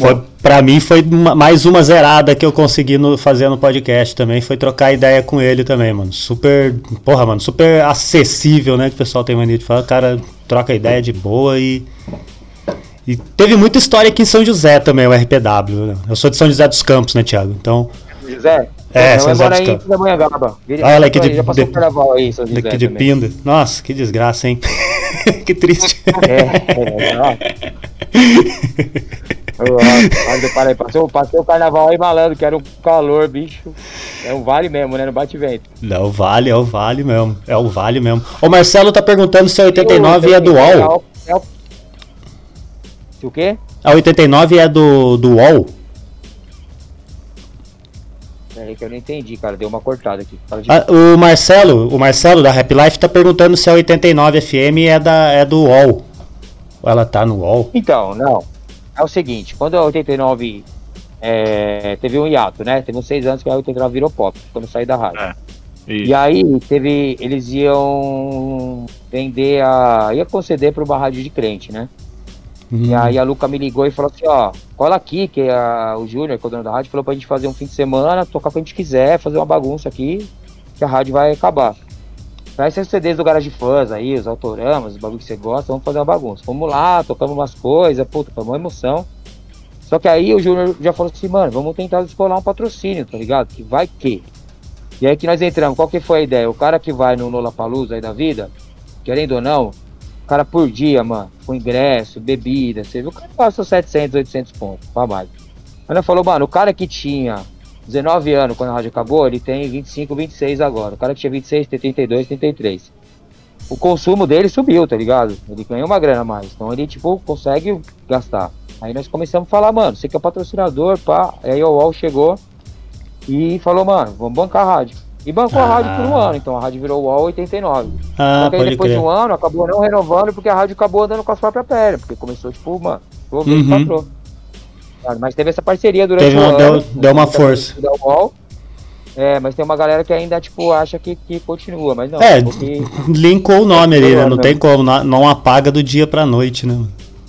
foi, pra mim foi uma, mais uma zerada que eu consegui no, fazer no podcast também. Foi trocar ideia com ele também, mano. Super, porra, mano, super acessível, né? Que o pessoal tem mania de falar. O cara troca ideia de boa e... E teve muita história aqui em São José também, o R P W. Né? Eu sou de São José dos Campos, né, Thiago? Então... José? É, São José dos Campos. Olha, que de... Já passou o carnaval aí, São José. Daqui de Pinda. Nossa, que desgraça, hein? Que triste. É, é, é, Olha, passei, passei o carnaval aí, malandro, que era um calor, bicho. É um vale mesmo, né? Não bate vento. Não, vale, é o vale mesmo. É o vale mesmo. O Marcelo tá perguntando se a oitenta e nove é do U O L. Se o quê? A oitenta e nove é do, do U O L? Peraí que eu não entendi, cara. Deu uma cortada aqui. Ah, o Marcelo, o Marcelo da Happy Life tá perguntando se a oitenta e nove F M é, da, é do U O L. Ela tá no U O L? Então, não. É o seguinte, quando a oitenta e nove é, teve um hiato, né? Teve uns seis anos que a oitenta e nove virou pop, quando saiu da rádio. É, e aí teve, eles iam vender a... ia conceder para uma rádio de crente, né? Uhum. E aí a Luca me ligou e falou assim, ó, cola aqui, que a, o Júnior, que é o dono da rádio, falou pra gente fazer um fim de semana, tocar o que a gente quiser, fazer uma bagunça aqui, que a rádio vai acabar. Vai ser os C Ds do Garage Fãs aí, os autoramas, os bagulho que você gosta, vamos fazer uma bagunça. Vamos lá, tocamos umas coisas, puta, foi uma emoção. Só que aí o Júnior já falou assim, mano, vamos tentar descolar um patrocínio, tá ligado? Que vai que. E aí que nós entramos, qual que foi a ideia? O cara que vai no Lollapalooza aí da vida, querendo ou não, o cara por dia, mano, com ingresso, bebida, você viu, o cara passou setecentos, oitocentos pontos, pra mais. Aí nós falou, mano, o cara que tinha dezenove anos, quando a rádio acabou, ele tem vinte e cinco, vinte e seis agora. O cara que tinha vinte e seis, tem trinta e dois, trinta e três. O consumo dele subiu, tá ligado? Ele ganhou uma grana a mais. Então ele, tipo, consegue gastar. Aí nós começamos a falar, mano, você que é patrocinador, pá. Aí o U O L chegou e falou, mano, vamos bancar a rádio. E bancou ah. a rádio por um ano. Então a rádio virou U O L oitenta e nove. Ah, só que aí depois crer. de um ano, acabou não renovando, porque a rádio acabou andando com as próprias pernas. Porque começou, tipo, mano, ficou uhum. patrão. Mas teve essa parceria durante teve, o ano. Deu, deu uma força. U O L, é, mas tem uma galera que ainda, tipo, acha que, que continua, mas não. É, porque... linkou o nome é, ali, né? Não tem como, não, não apaga do dia pra noite, né?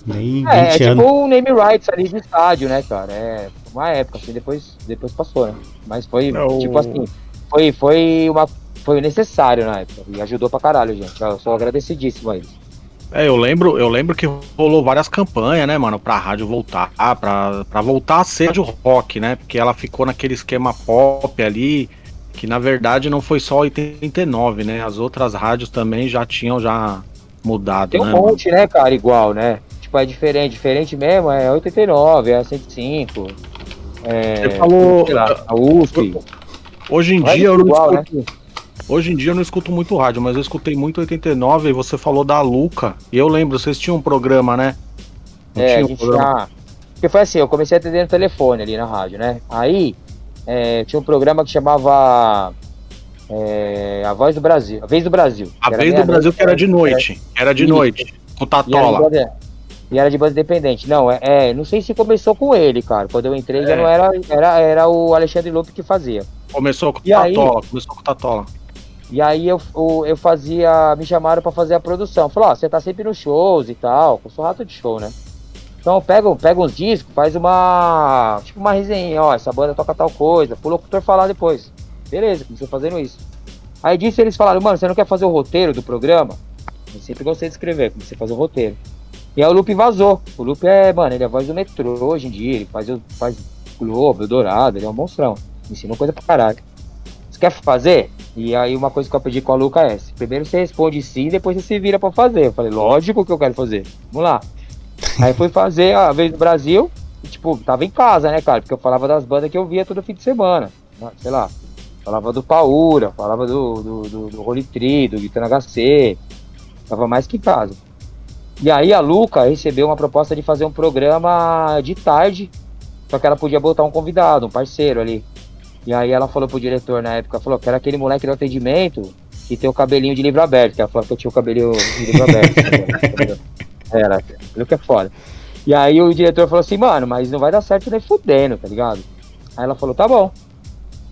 Nem é, vinte é anos. Tipo um name rights ali de estádio, né, cara? É uma época, assim, depois, depois passou, né? Mas foi, não. tipo assim, foi, foi, uma, foi necessário na época. E ajudou pra caralho, gente. Eu sou agradecidíssimo a eles. É, eu lembro, eu lembro que rolou várias campanhas, né, mano, pra rádio voltar, pra, pra voltar a ser rádio rock, né, porque ela ficou naquele esquema pop ali, que na verdade não foi só oitenta e nove, né, as outras rádios também já tinham já mudado, Tem né? Tem um monte, mano? né, cara, igual, né, tipo, é diferente, diferente mesmo, é oitenta e nove, é cento e cinco, é, Você falou, sei lá, a U S P. Hoje em Mas dia... É igual, eu... né? Hoje em dia eu não escuto muito rádio, mas eu escutei muito oitenta e nove e você falou da Luca. E eu lembro, vocês tinham um programa, né? Não é, tinha um a gente programa. Já... Porque foi assim, eu comecei a atender no telefone ali na rádio, né? Aí é, tinha um programa que chamava é, A Voz do Brasil. A Vez do Brasil. A Vez do Brasil noite, que era de noite. Era de noite, com Tatola. E era de, e era de banda independente. Não, é, é, não sei se começou com ele, cara. Quando eu entrei é. já não era, era, era o Alexandre Lope que fazia. Começou com o Tatola, aí... começou com Tatola. E aí eu, eu fazia, me chamaram pra fazer a produção. Falou, ó, oh, você tá sempre nos shows e tal, eu sou rato de show, né? Então pega, pega uns discos, faz uma, tipo uma resenha, ó, essa banda toca tal coisa, pro locutor falar depois. Beleza, comecei fazendo isso. Aí disso eles falaram, mano, você não quer fazer o roteiro do programa? Eu sempre gostei de escrever, comecei a fazer o roteiro. E aí o Lupe vazou. O Lupe é, mano, ele é a voz do metrô hoje em dia, ele faz, faz Globo, o Dourado, ele é um monstrão. Ensinou coisa pra caralho. Você quer fazer? E aí uma coisa que eu pedi com a Luca é, primeiro você responde sim, depois você se vira pra fazer. Eu falei, lógico que eu quero fazer, vamos lá. Aí fui fazer a Vez do Brasil, e, tipo, tava em casa, né, cara, porque eu falava das bandas que eu via todo fim de semana, sei lá, falava do Paura, falava do, do, do, do Holy Tree, do Guitarra H C, tava mais que em casa. E aí a Luca recebeu uma proposta de fazer um programa de tarde, só que ela podia botar um convidado, um parceiro ali. E aí ela falou pro diretor na época, falou que era aquele moleque do atendimento que tem o cabelinho de livro aberto, que ela falou que eu tinha o cabelinho de livro aberto. Era, aquilo que é foda. E aí o diretor falou assim, mano, mas não vai dar certo nem fudendo, tá ligado? Aí ela falou, tá bom.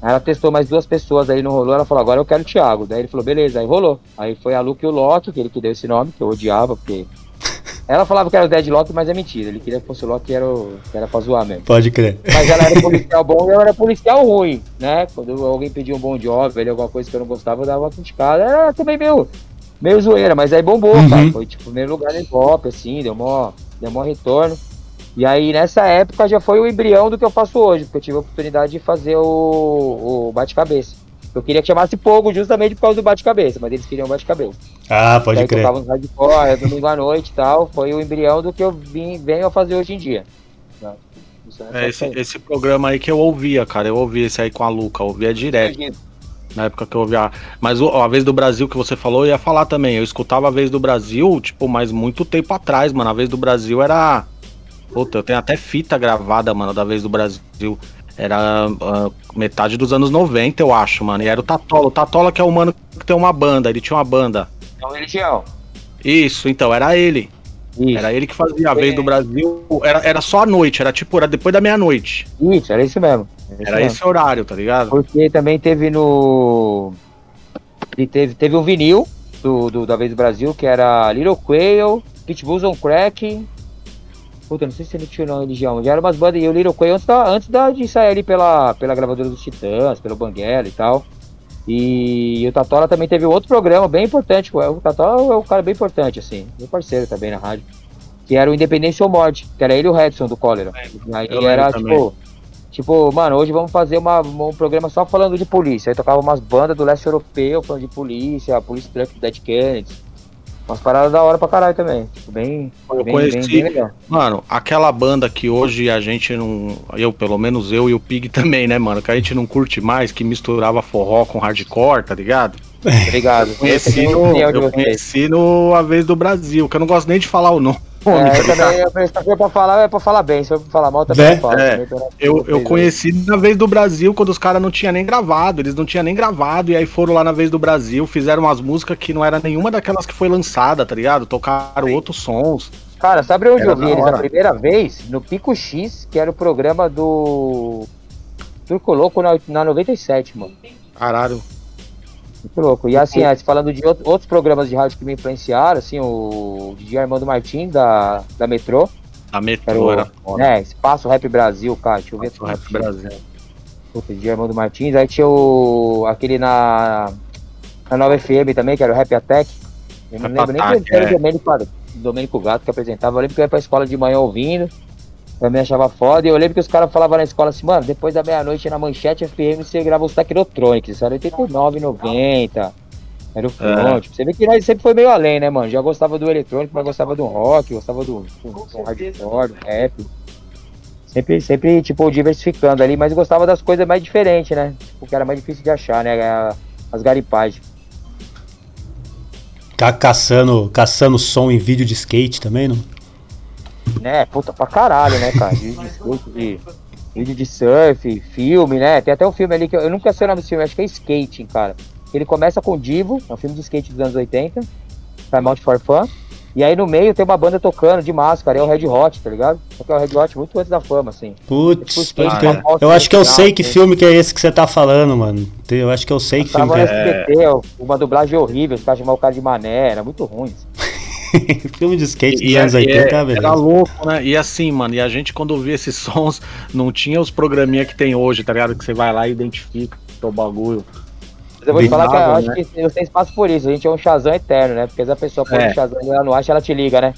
Aí ela testou mais duas pessoas, aí não rolou, ela falou, agora eu quero o Thiago. Daí ele falou, beleza, aí rolou. Aí foi a Luke e o Loki, que ele que deu esse nome, que eu odiava, porque... Ela falava que era o Dead Loki, mas é mentira. Ele queria que fosse o Loki, que era, o... que era pra zoar mesmo. Pode crer. Mas ela era policial bom e eu era policial ruim, né? Quando alguém pedia um bom job, velho, alguma coisa que eu não gostava, eu dava uma criticada. Era também meio, meio zoeira, mas aí bombou, uhum. cara. Foi tipo primeiro lugar no pop, assim, deu mó, deu mó retorno. E aí nessa época já foi o embrião do que eu faço hoje, porque eu tive a oportunidade de fazer o, o bate-cabeça. Eu queria que chamasse Pogo justamente por causa do bate-cabeça, mas eles queriam bate-cabeça. Ah, pode Daí crer. Eu tocava no hardcore, domingo à noite e tal, foi o embrião do que eu vim, venho a fazer hoje em dia. ligado? É, esse, esse programa aí que eu ouvia, cara. Eu ouvia esse aí com a Luca, eu ouvia direto. Na época que eu ouvia. Mas ó, a vez do Brasil que você falou, eu ia falar também. Eu escutava a vez do Brasil, tipo, mas muito tempo atrás, mano. A vez do Brasil era. Puta, eu tenho até fita gravada, mano, da vez do Brasil. Era uh, metade dos anos noventa, eu acho, mano. E era o Tatola. O Tatola que é o mano que tem uma banda. Ele tinha uma banda. É o Religião. Isso, então, era ele. Isso. Era ele que fazia a vez do Brasil. Era, era só à noite, era tipo, era depois da meia-noite. Isso, era isso mesmo. Era, isso era mesmo. Esse horário, tá ligado? Porque também teve no. Ele teve, teve um vinil do, do, da vez do Brasil, que era Little Quail, Pitbulls on Crack. Puta, não sei se ele tinha não Religião. Já era umas bandas. E o Little Quail antes, da, antes da, de sair ali pela, pela gravadora dos Titãs, pelo Banguela e tal. E o Tatola também teve outro programa bem importante. O Tatola é um cara bem importante, assim, meu parceiro também na rádio, que era o Independência ou Morte, que era ele e o Redson do Cólera. Aí era tipo, tipo, mano, hoje vamos fazer uma, um programa só falando de polícia. Aí tocava umas bandas do leste europeu falando de polícia, Police Truck do Dead Kennedys. Umas paradas da hora pra caralho também. Tipo, bem, eu bem, conheci, bem, bem legal. Mano, aquela banda que hoje a gente não. Eu, pelo menos eu e o Pig também, né, mano? Que a gente não curte mais, que misturava forró com hardcore, tá ligado? Obrigado. Eu conheci, no, eu conheci no A Vez do Brasil, que eu não gosto nem de falar o nome. É, eu também, eu pensei pra falar, é pra falar bem, se eu falar mal também é, eu falo. É. Também, eu, eu conheci na Vez do Brasil quando os caras não tinham nem gravado, eles não tinham nem gravado, e aí foram lá na Vez do Brasil, fizeram umas músicas que não era nenhuma daquelas que foi lançada, tá ligado? Tocaram Sim. outros sons. Cara, sabe onde era eu vi eles a primeira vez? No Pico X, que era o programa do Turco Louco na, na noventa e sete, mano. Caralho. Muito louco. E assim, falando de outros programas de rádio que me influenciaram, assim, o D J Armando Martins, da, da Metrô. Da Metrô, era foda. É, Espaço Rap Brasil, cara, deixa eu ver. Espaço Rap Brasil. O D J Armando Martins, aí tinha o aquele na, na Nova F M também, que era o Rap Attack. Eu não lembro nem que era o Domênico Gato que apresentava, eu lembro que eu ia pra escola de manhã ouvindo. Eu me achava foda, e eu lembro que os caras falavam na escola assim, mano, depois da meia-noite na Manchete F M você grava os Taquirotronics, isso era oitenta e nove, noventa, era o front, é. Você vê que nós sempre foi meio além, né, mano, já gostava do eletrônico, mas gostava do rock, gostava do, do, do hardcore, do rap, sempre, sempre, tipo, diversificando ali, mas gostava das coisas mais diferentes, né, tipo, que era mais difícil de achar, né, as garipagens. Tá caçando, caçando som em vídeo de skate também, não? Né, puta pra caralho, né, cara? Vídeo de skate, de, vídeo de surf, filme, né? Tem até um filme ali que eu, eu nunca sei o nome desse filme, acho que é Skating, cara. Ele começa com o Divo, é um filme de skate dos anos oitenta, Time Out for Fun. E aí no meio tem uma banda tocando de máscara, é o Red Hot, tá ligado? Só que é o Red Hot muito antes da fama, assim. Putz, é tipo, eu, eu acho que eu sei que filme que é esse que você tá falando, mano. Eu acho que eu sei eu que filme que é. Tava no S B T, uma dublagem horrível, os caras chamavam o cara de mané, era muito ruim, assim. Filme de skate dos anos oitenta, é, era louco, né? E assim, mano, e a gente quando ouvia esses sons, não tinha os programinha que tem hoje, tá ligado? Que você vai lá e identifica o bagulho. Mas eu vou te falar que eu acho que eu tenho espaço por isso, a gente é um Shazam eterno, né? Porque se a pessoa põe um Shazam e ela não acha, ela te liga, né?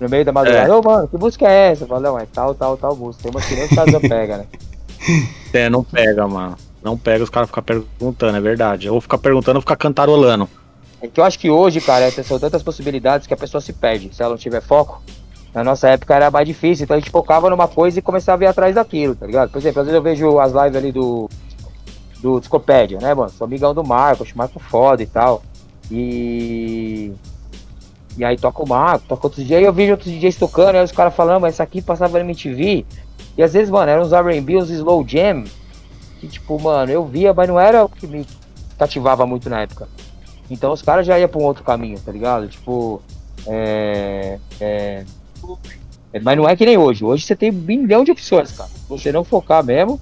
No meio da madrugada, ô, mano, que música é essa? Eu falo, não, é tal, tal, tal música. Tem uma que nem o Shazam pega, né? É, não pega, mano. Não pega, os caras ficam perguntando, é verdade. Ou ficar perguntando ou ficar cantarolando. É que eu acho que hoje, cara, são tantas possibilidades que a pessoa se perde, se ela não tiver foco. Na nossa época era mais difícil, então a gente focava numa coisa e começava a ir atrás daquilo, tá ligado? Por exemplo, às vezes eu vejo as lives ali do do Discopédia, né, mano? Sou amigão do Marco, acho o Marco foda e tal. E... E aí toca o Marco, toca outros D Js, aí eu vejo outros D Js tocando, aí os caras falando, mas essa aqui passava na M T V. E às vezes, mano, eram uns R and B, uns slow jam, que tipo, mano, eu via, mas não era o que me cativava muito na época. Então os caras já iam pra um outro caminho, tá ligado? Tipo, é, é... Mas não é que nem hoje. Hoje você tem um milhão de opções, cara. Se você não focar mesmo,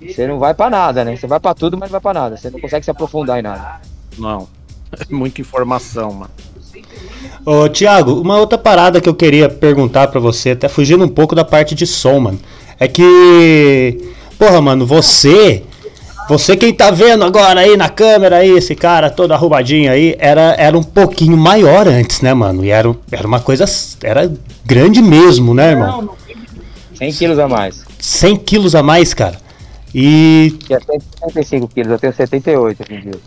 você não vai pra nada, né? Você vai pra tudo, mas não vai pra nada. Você não consegue se aprofundar em nada. Não. É muita informação, mano. Ô, Thiago, uma outra parada que eu queria perguntar pra você, até fugindo um pouco da parte de som, mano. É que... Porra, mano, você... Você quem tá vendo agora aí na câmera aí, esse cara todo arrumadinho aí, era, era um pouquinho maior antes, né, mano? E era, era uma coisa, era grande mesmo, né, irmão? cem quilos a mais. cem quilos a mais, cara. E... Eu tenho setenta e cinco quilos, eu tenho setenta e oito, meu Deus.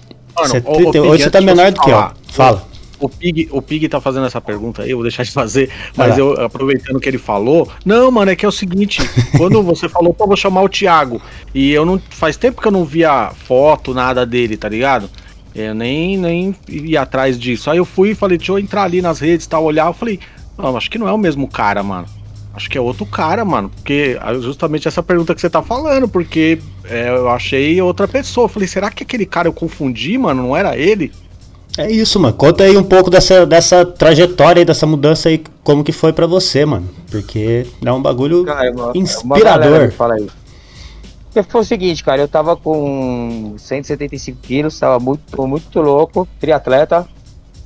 setenta e oito, você tá menor do que, ó. Fala. o Pig, o Pig tá fazendo essa pergunta aí, eu vou deixar de fazer, mas ah, eu, aproveitando que ele falou, não, mano, é que é o seguinte, quando você falou, pô, vou chamar o Thiago, e eu não, faz tempo que eu não via foto, nada dele, tá ligado? Eu nem, nem ia atrás disso, aí eu fui e falei, deixa eu entrar ali nas redes e tal, olhar, eu falei, não, acho que não é o mesmo cara, mano. Acho que é outro cara, mano, porque justamente essa pergunta que você tá falando, porque é, eu achei outra pessoa, eu falei, será que aquele cara eu confundi, mano, não era ele? É isso, mano, conta aí um pouco dessa, dessa trajetória aí, dessa mudança aí, como que foi pra você, mano, porque é um bagulho cara, uma, inspirador. Fala aí. Foi o seguinte, cara, eu tava com cento e setenta e cinco quilos, tava muito, muito louco, triatleta.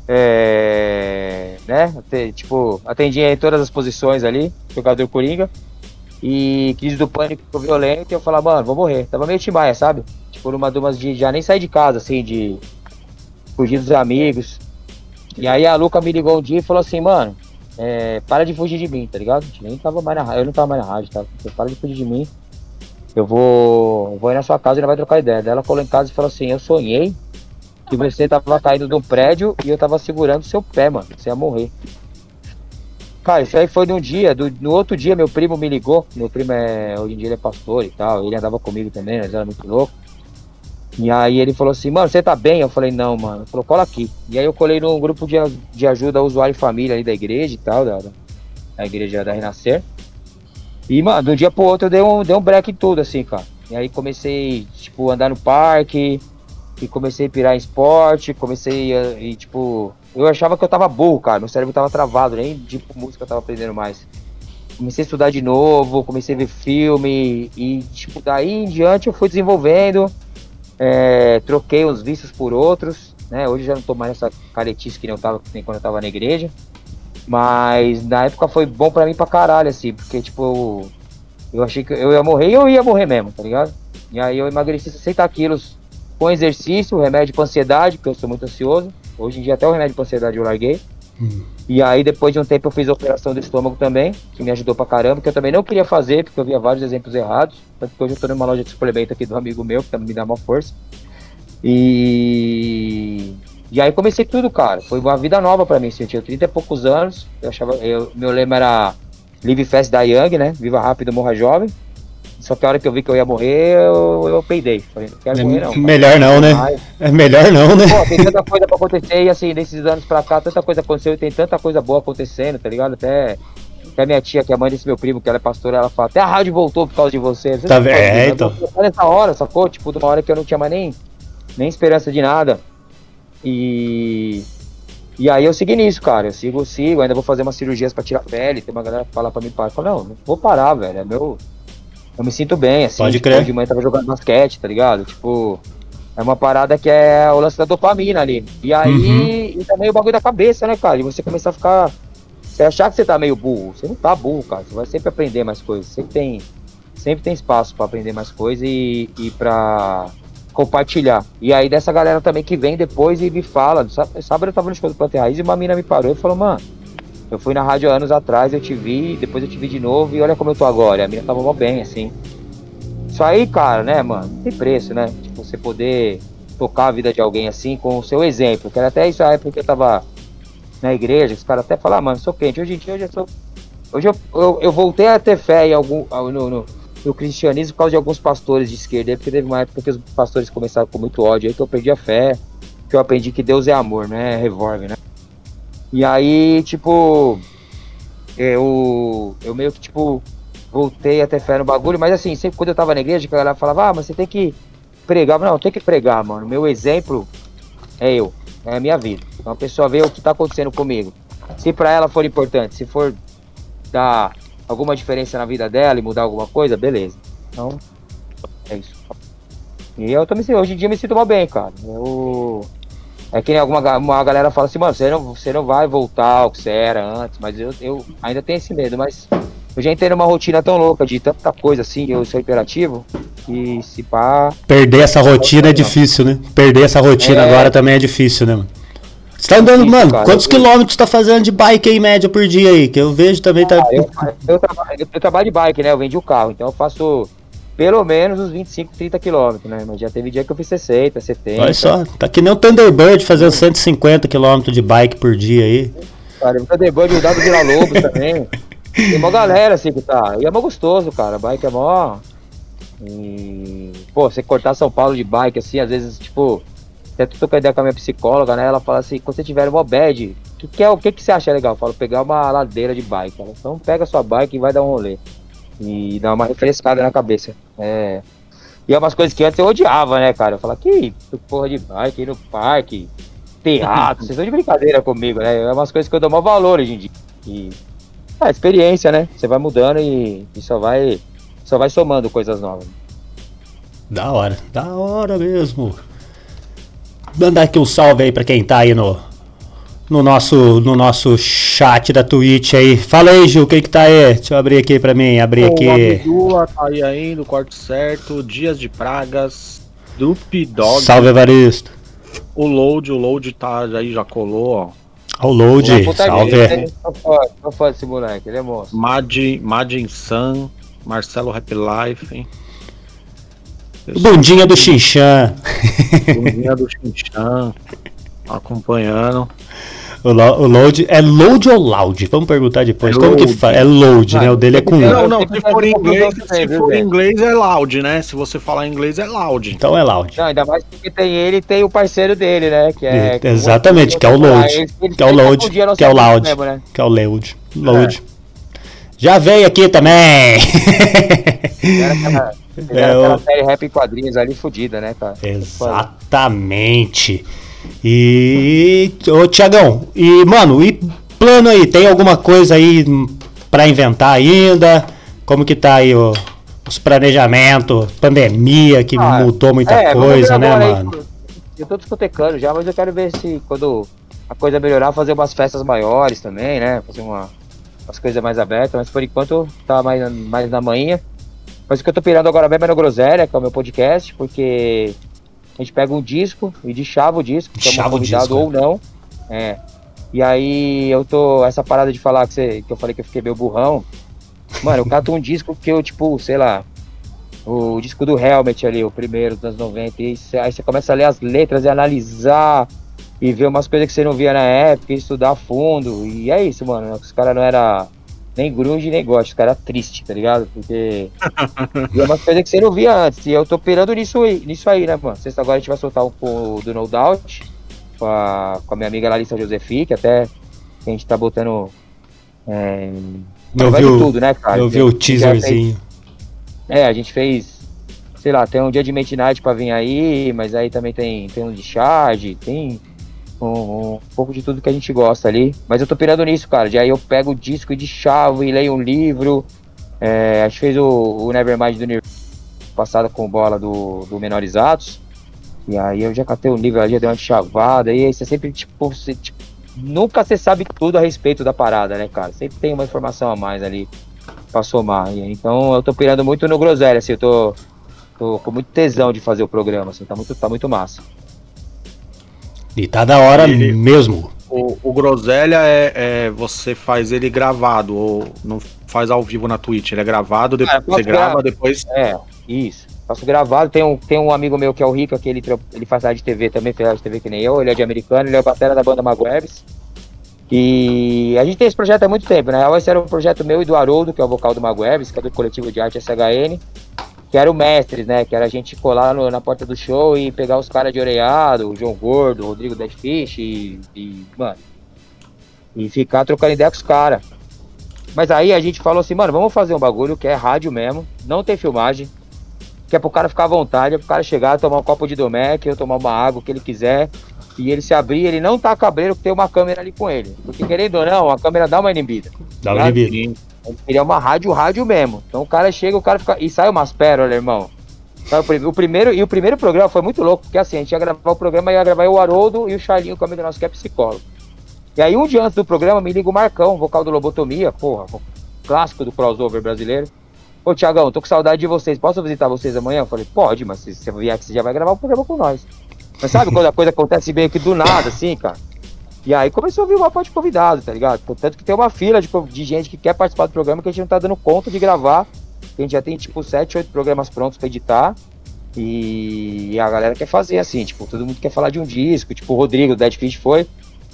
É, né, tipo, atendia em todas as posições ali, jogador coringa, e crise do pânico ficou violento e eu falava, mano, vou morrer, tava meio Timaya, sabe, tipo, numa dumas de já nem sair de casa, assim, de fugir dos amigos, e aí a Luca me ligou um dia e falou assim, mano, é, para de fugir de mim, tá ligado, nem tava mais na, eu não tava mais na rádio, tá, para de fugir de mim, eu vou, vou ir na sua casa e não vai trocar ideia. Daí ela colou em casa e falou assim, eu sonhei que você tava caindo de um prédio e eu tava segurando seu pé, mano, você ia morrer. Cara, isso aí foi num dia, do, no outro dia meu primo me ligou, meu primo é, hoje em dia ele é pastor e tal, ele andava comigo também, nós era muito louco. E aí ele falou assim, mano, você tá bem? Eu falei, não, mano. Ele falou, cola aqui. E aí eu colei num grupo de, de ajuda usuário e família aí da igreja e tal, da, da igreja da Renascer. E, mano, de um dia pro outro eu dei um, dei um break em tudo, assim, cara. E aí comecei, tipo, andar no parque, e comecei a pirar em esporte, comecei a, e tipo, eu achava que eu tava burro, cara, meu cérebro tava travado, nem tipo música eu tava aprendendo mais. Comecei a estudar de novo, comecei a ver filme, e tipo, daí em diante eu fui desenvolvendo, é, troquei uns vícios por outros, né, hoje eu já não tô mais nessa caretice que nem eu tava nem quando eu tava na igreja, mas na época foi bom pra mim pra caralho, assim, porque tipo, eu achei que eu ia morrer e eu ia morrer mesmo, tá ligado? E aí eu emagreci sessenta quilos, com exercício, remédio pra ansiedade, porque eu sou muito ansioso. Hoje em dia até o remédio pra ansiedade eu larguei. Hum. E aí depois de um tempo eu fiz a operação do estômago também, que me ajudou pra caramba, que eu também não queria fazer, porque eu via vários exemplos errados. Tanto que hoje eu tô numa loja de suplemento aqui do amigo meu, que também me dá uma força. E... E aí comecei tudo, cara. Foi uma vida nova pra mim, assim. Eu tinha trinta e poucos anos. Eu achava... Eu... Meu lema era Live Fast, Die Young, né? Viva rápido, morra jovem. Só que a hora que eu vi que eu ia morrer, eu, eu peidei. Falei, não quero é morrer não. Melhor não, né? Mas... É melhor não, né? Pô, tem tanta coisa pra acontecer e assim, nesses anos pra cá, tanta coisa aconteceu e tem tanta coisa boa acontecendo, tá ligado? Até, até minha tia, que é a mãe desse meu primo, que ela é pastora, ela fala, até a rádio voltou por causa de você. Tá vendo? É, então. Nessa hora, sacou? Tipo, de uma hora que eu não tinha mais nem, nem esperança de nada. E... E aí eu segui nisso, cara, eu sigo, sigo, ainda vou fazer umas cirurgias pra tirar a pele, tem uma galera que fala pra mim, para. Eu falo, não, não vou parar, velho, é meu... Eu me sinto bem, assim, pode crer. Tipo, de manhã tava jogando basquete, tá ligado? Tipo, é uma parada que é o lance da dopamina ali. E aí, uhum. E também o bagulho da cabeça, né, cara? E você começar a ficar... Você achar que você tá meio burro. Você não tá burro, cara. Você vai sempre aprender mais coisas. Sempre tem, sempre tem espaço pra aprender mais coisas e, e pra compartilhar. E aí, dessa galera também que vem depois e me fala. Sábado eu tava no show do Planta e Raiz e uma mina me parou e falou, mano, eu fui na rádio anos atrás, eu te vi, depois eu te vi de novo e olha como eu tô agora. A minha tava mó bem, assim. Isso aí, cara, né, mano? Não tem preço, né? Tipo, você poder tocar a vida de alguém assim com o seu exemplo. Que era até isso a época que eu tava na igreja, os caras até falaram, ah, mano, sou quente. Hoje em dia eu já sou. Hoje eu, eu, eu voltei a ter fé em algum, no, no, no cristianismo por causa de alguns pastores de esquerda, porque teve uma época que os pastores começaram com muito ódio, aí que eu perdi a fé, que eu aprendi que Deus é amor, né? Revolve, né? E aí, tipo, eu, eu meio que, tipo, voltei a ter fé no bagulho, mas assim, sempre quando eu tava na igreja, a galera falava, ah, mas você tem que pregar. Não, tem que pregar, mano, meu exemplo é eu, é a minha vida. Então a pessoa vê o que tá acontecendo comigo. Se pra ela for importante, se for dar alguma diferença na vida dela e mudar alguma coisa, beleza. Então, é isso. E eu tô me hoje em dia me sinto mal bem, cara. Eu... É que alguma uma galera fala assim, mano, você não, você não vai voltar ao que você era antes, mas eu, eu ainda tenho esse medo, mas eu já entrei numa rotina tão louca de tanta coisa assim, eu sou imperativo, e se pá... Perder essa rotina é difícil, né? Perder essa rotina é... agora também é difícil, né, mano? Você tá andando, mano, cara, quantos eu... quilômetros você tá fazendo de bike aí, média, por dia aí? Que eu vejo também, ah, tá... Eu, eu, trabalho, eu trabalho de bike, né, eu vendi o carro, então eu faço... pelo menos uns vinte e cinco, trinta quilômetros, né? Mas já teve dia que eu fiz sessenta, setenta. Olha só, tá que nem o Thunderbird fazendo cento e cinquenta quilômetros de bike por dia aí. Cara, o Thunderbird me dá do Vila Lobos também. Tem mó galera assim que tá. E é mó gostoso, cara. Bike é mó. E, pô, você cortar São Paulo de bike assim, às vezes, tipo. Até tu trocando ideia com a minha psicóloga, né? Ela fala assim: quando você tiver uma bad, que que é, o que, que você acha legal? Eu falo: pegar uma ladeira de bike. Ela, então pega a sua bike e vai dar um rolê. E dá uma refrescada na cabeça. É. E é umas coisas que antes eu odiava, né, cara? Eu falava: que porra de bike, ir no parque, teatro, vocês estão de brincadeira comigo, né? É umas coisas que eu dou maior valor hoje em dia. E é experiência, né? Você vai mudando e, e só, vai, só vai somando coisas novas. Da hora, da hora mesmo. Mandar aqui um salve aí pra quem tá aí no, no, nosso, no nosso chat da Twitch aí. Fala aí, Gil, quem que tá aí? Deixa eu abrir aqui pra mim, abrir o aqui. Abdula tá aí ainda, o Corte Certo, Dias de Pragas, Dupe Dog. Salve, Evaristo. O Load, o Load tá aí, já colou, ó. O Load, o salve. Não pode esse moleque, ele é monstro. Madin San, Marcelo Happy Life, hein. Bundinha do Xinxã. Bundinha do Xinxã. Acompanhando. O, lo, o Load. É Load ou Loud? Vamos perguntar depois. É como load. Que fala? É Load, ah, né? O dele é com. Não, não. Se for em inglês, se for em inglês é Loud, né? Se você falar em inglês é Loud. Então é Loud. Não, ainda mais porque tem ele e tem o parceiro dele, né? Que é, que exatamente, que é o Load. Que é o Load. Que é o Loud. Que é o Load. Load. Já veio aqui também. É aquela série Rap em Quadrinhos ali fodida, né, cara? Exatamente. E, ô Tiagão, e mano, e plano aí? Tem alguma coisa aí pra inventar ainda? Como que tá aí o, os planejamentos? Pandemia que ah, mudou muita é, coisa, né, aí, mano? Eu tô discotecando já, mas eu quero ver se quando a coisa melhorar, fazer umas festas maiores também, né? Fazer uma, umas coisas mais abertas, mas por enquanto tá mais, mais na manhinha. Mas o que eu tô pirando agora mesmo é no Groselha, que é o meu podcast, porque a gente pega um disco e deschava o disco, que é um convidado ou não. É. E aí eu tô. Essa parada de falar que, você, que eu falei que eu fiquei meio burrão. Mano, eu cato um disco que eu, tipo, sei lá, o disco do Helmet ali, o primeiro dos anos noventa. E aí você começa a ler as letras e analisar e ver umas coisas que você não via na época, e estudar a fundo. E é isso, mano. Os caras não eram. Nem grunge, nem gosto, cara, triste, tá ligado? Porque é uma coisa que você não via antes, e eu tô pirando nisso, nisso aí, né, mano? Sexta agora a gente vai soltar um pouco do No Doubt, com a, com a minha amiga Larissa Josefi, que até a gente tá botando... É, eu vi o, tudo, né, cara? Eu vi o teaserzinho. Fez, é, a gente fez, sei lá, tem um dia de Midnight pra vir aí, mas aí também tem, tem um de charge, tem... Um, um pouco de tudo que a gente gosta ali. Mas eu tô pirando nisso, cara. E aí eu pego o disco de chave e leio um livro. É, a gente fez o, o Nevermind do Nirvana passada com bola do, do Menorizados. E aí eu já catei o livro ali, já dei uma chavada. E aí você sempre, tipo, você, tipo, nunca você sabe tudo a respeito da parada, né, cara? Sempre tem uma informação a mais ali pra somar. E, então eu tô pirando muito no Groselha, assim. Eu tô, tô com muito tesão de fazer o programa, assim. Tá muito, tá muito massa. E tá da hora ele, mesmo. O, o Groselha é, é. Você faz ele gravado, ou não faz ao vivo na Twitch, ele é gravado, depois ah, você grava, grava, depois. É, isso. Faço gravado, tem um, tem um amigo meu que é o Rica, que ele, ele faz rádio de T V também, faz rádio de T V que nem eu, ele é de americano, ele é batera da banda Maguebs. E a gente tem esse projeto há muito tempo, né? Esse era um projeto meu e do Haroldo, que é o vocal do Maguebs, que é do coletivo de arte S H N, que era o Mestres, né, que era a gente colar no, na porta do show e pegar os caras de Oreado, o João Gordo, o Rodrigo Deadfish e, e, mano, e ficar trocando ideia com os caras. Mas aí a gente falou assim, mano, vamos fazer um bagulho que é rádio mesmo, não tem filmagem, que é pro cara ficar à vontade, é pro cara chegar, tomar um copo de Domec, ou tomar uma água, o que ele quiser, e ele se abrir, ele não tá cabreiro que tem uma câmera ali com ele, porque querendo ou não, a câmera dá uma inibida. Dá uma inibida. Ele é uma rádio, rádio mesmo. Então o cara chega, o cara fica... E sai umas pérolas, irmão. O primeiro, e o primeiro programa foi muito louco, porque assim, a gente ia gravar o programa, ia gravar o Haroldo e o Charlinho, que é o amigo nosso, que é psicólogo. E aí um dia antes do programa, me liga o Marcão, vocal do Lobotomia, porra, clássico do crossover brasileiro. Ô, Tiagão, tô com saudade de vocês, posso visitar vocês amanhã? Eu falei, pode, mas se você vier aqui, você já vai gravar o programa com nós. Mas sabe quando a coisa acontece meio que do nada, assim, cara? E aí começou a vir uma parte de convidado, tá ligado? Tanto que tem uma fila de, de gente que quer participar do programa que a gente não tá dando conta de gravar a gente já tem tipo sete, oito programas prontos pra editar. E a galera quer fazer assim, tipo, todo mundo quer falar de um disco, tipo, o Rodrigo, o Dead Fish foi.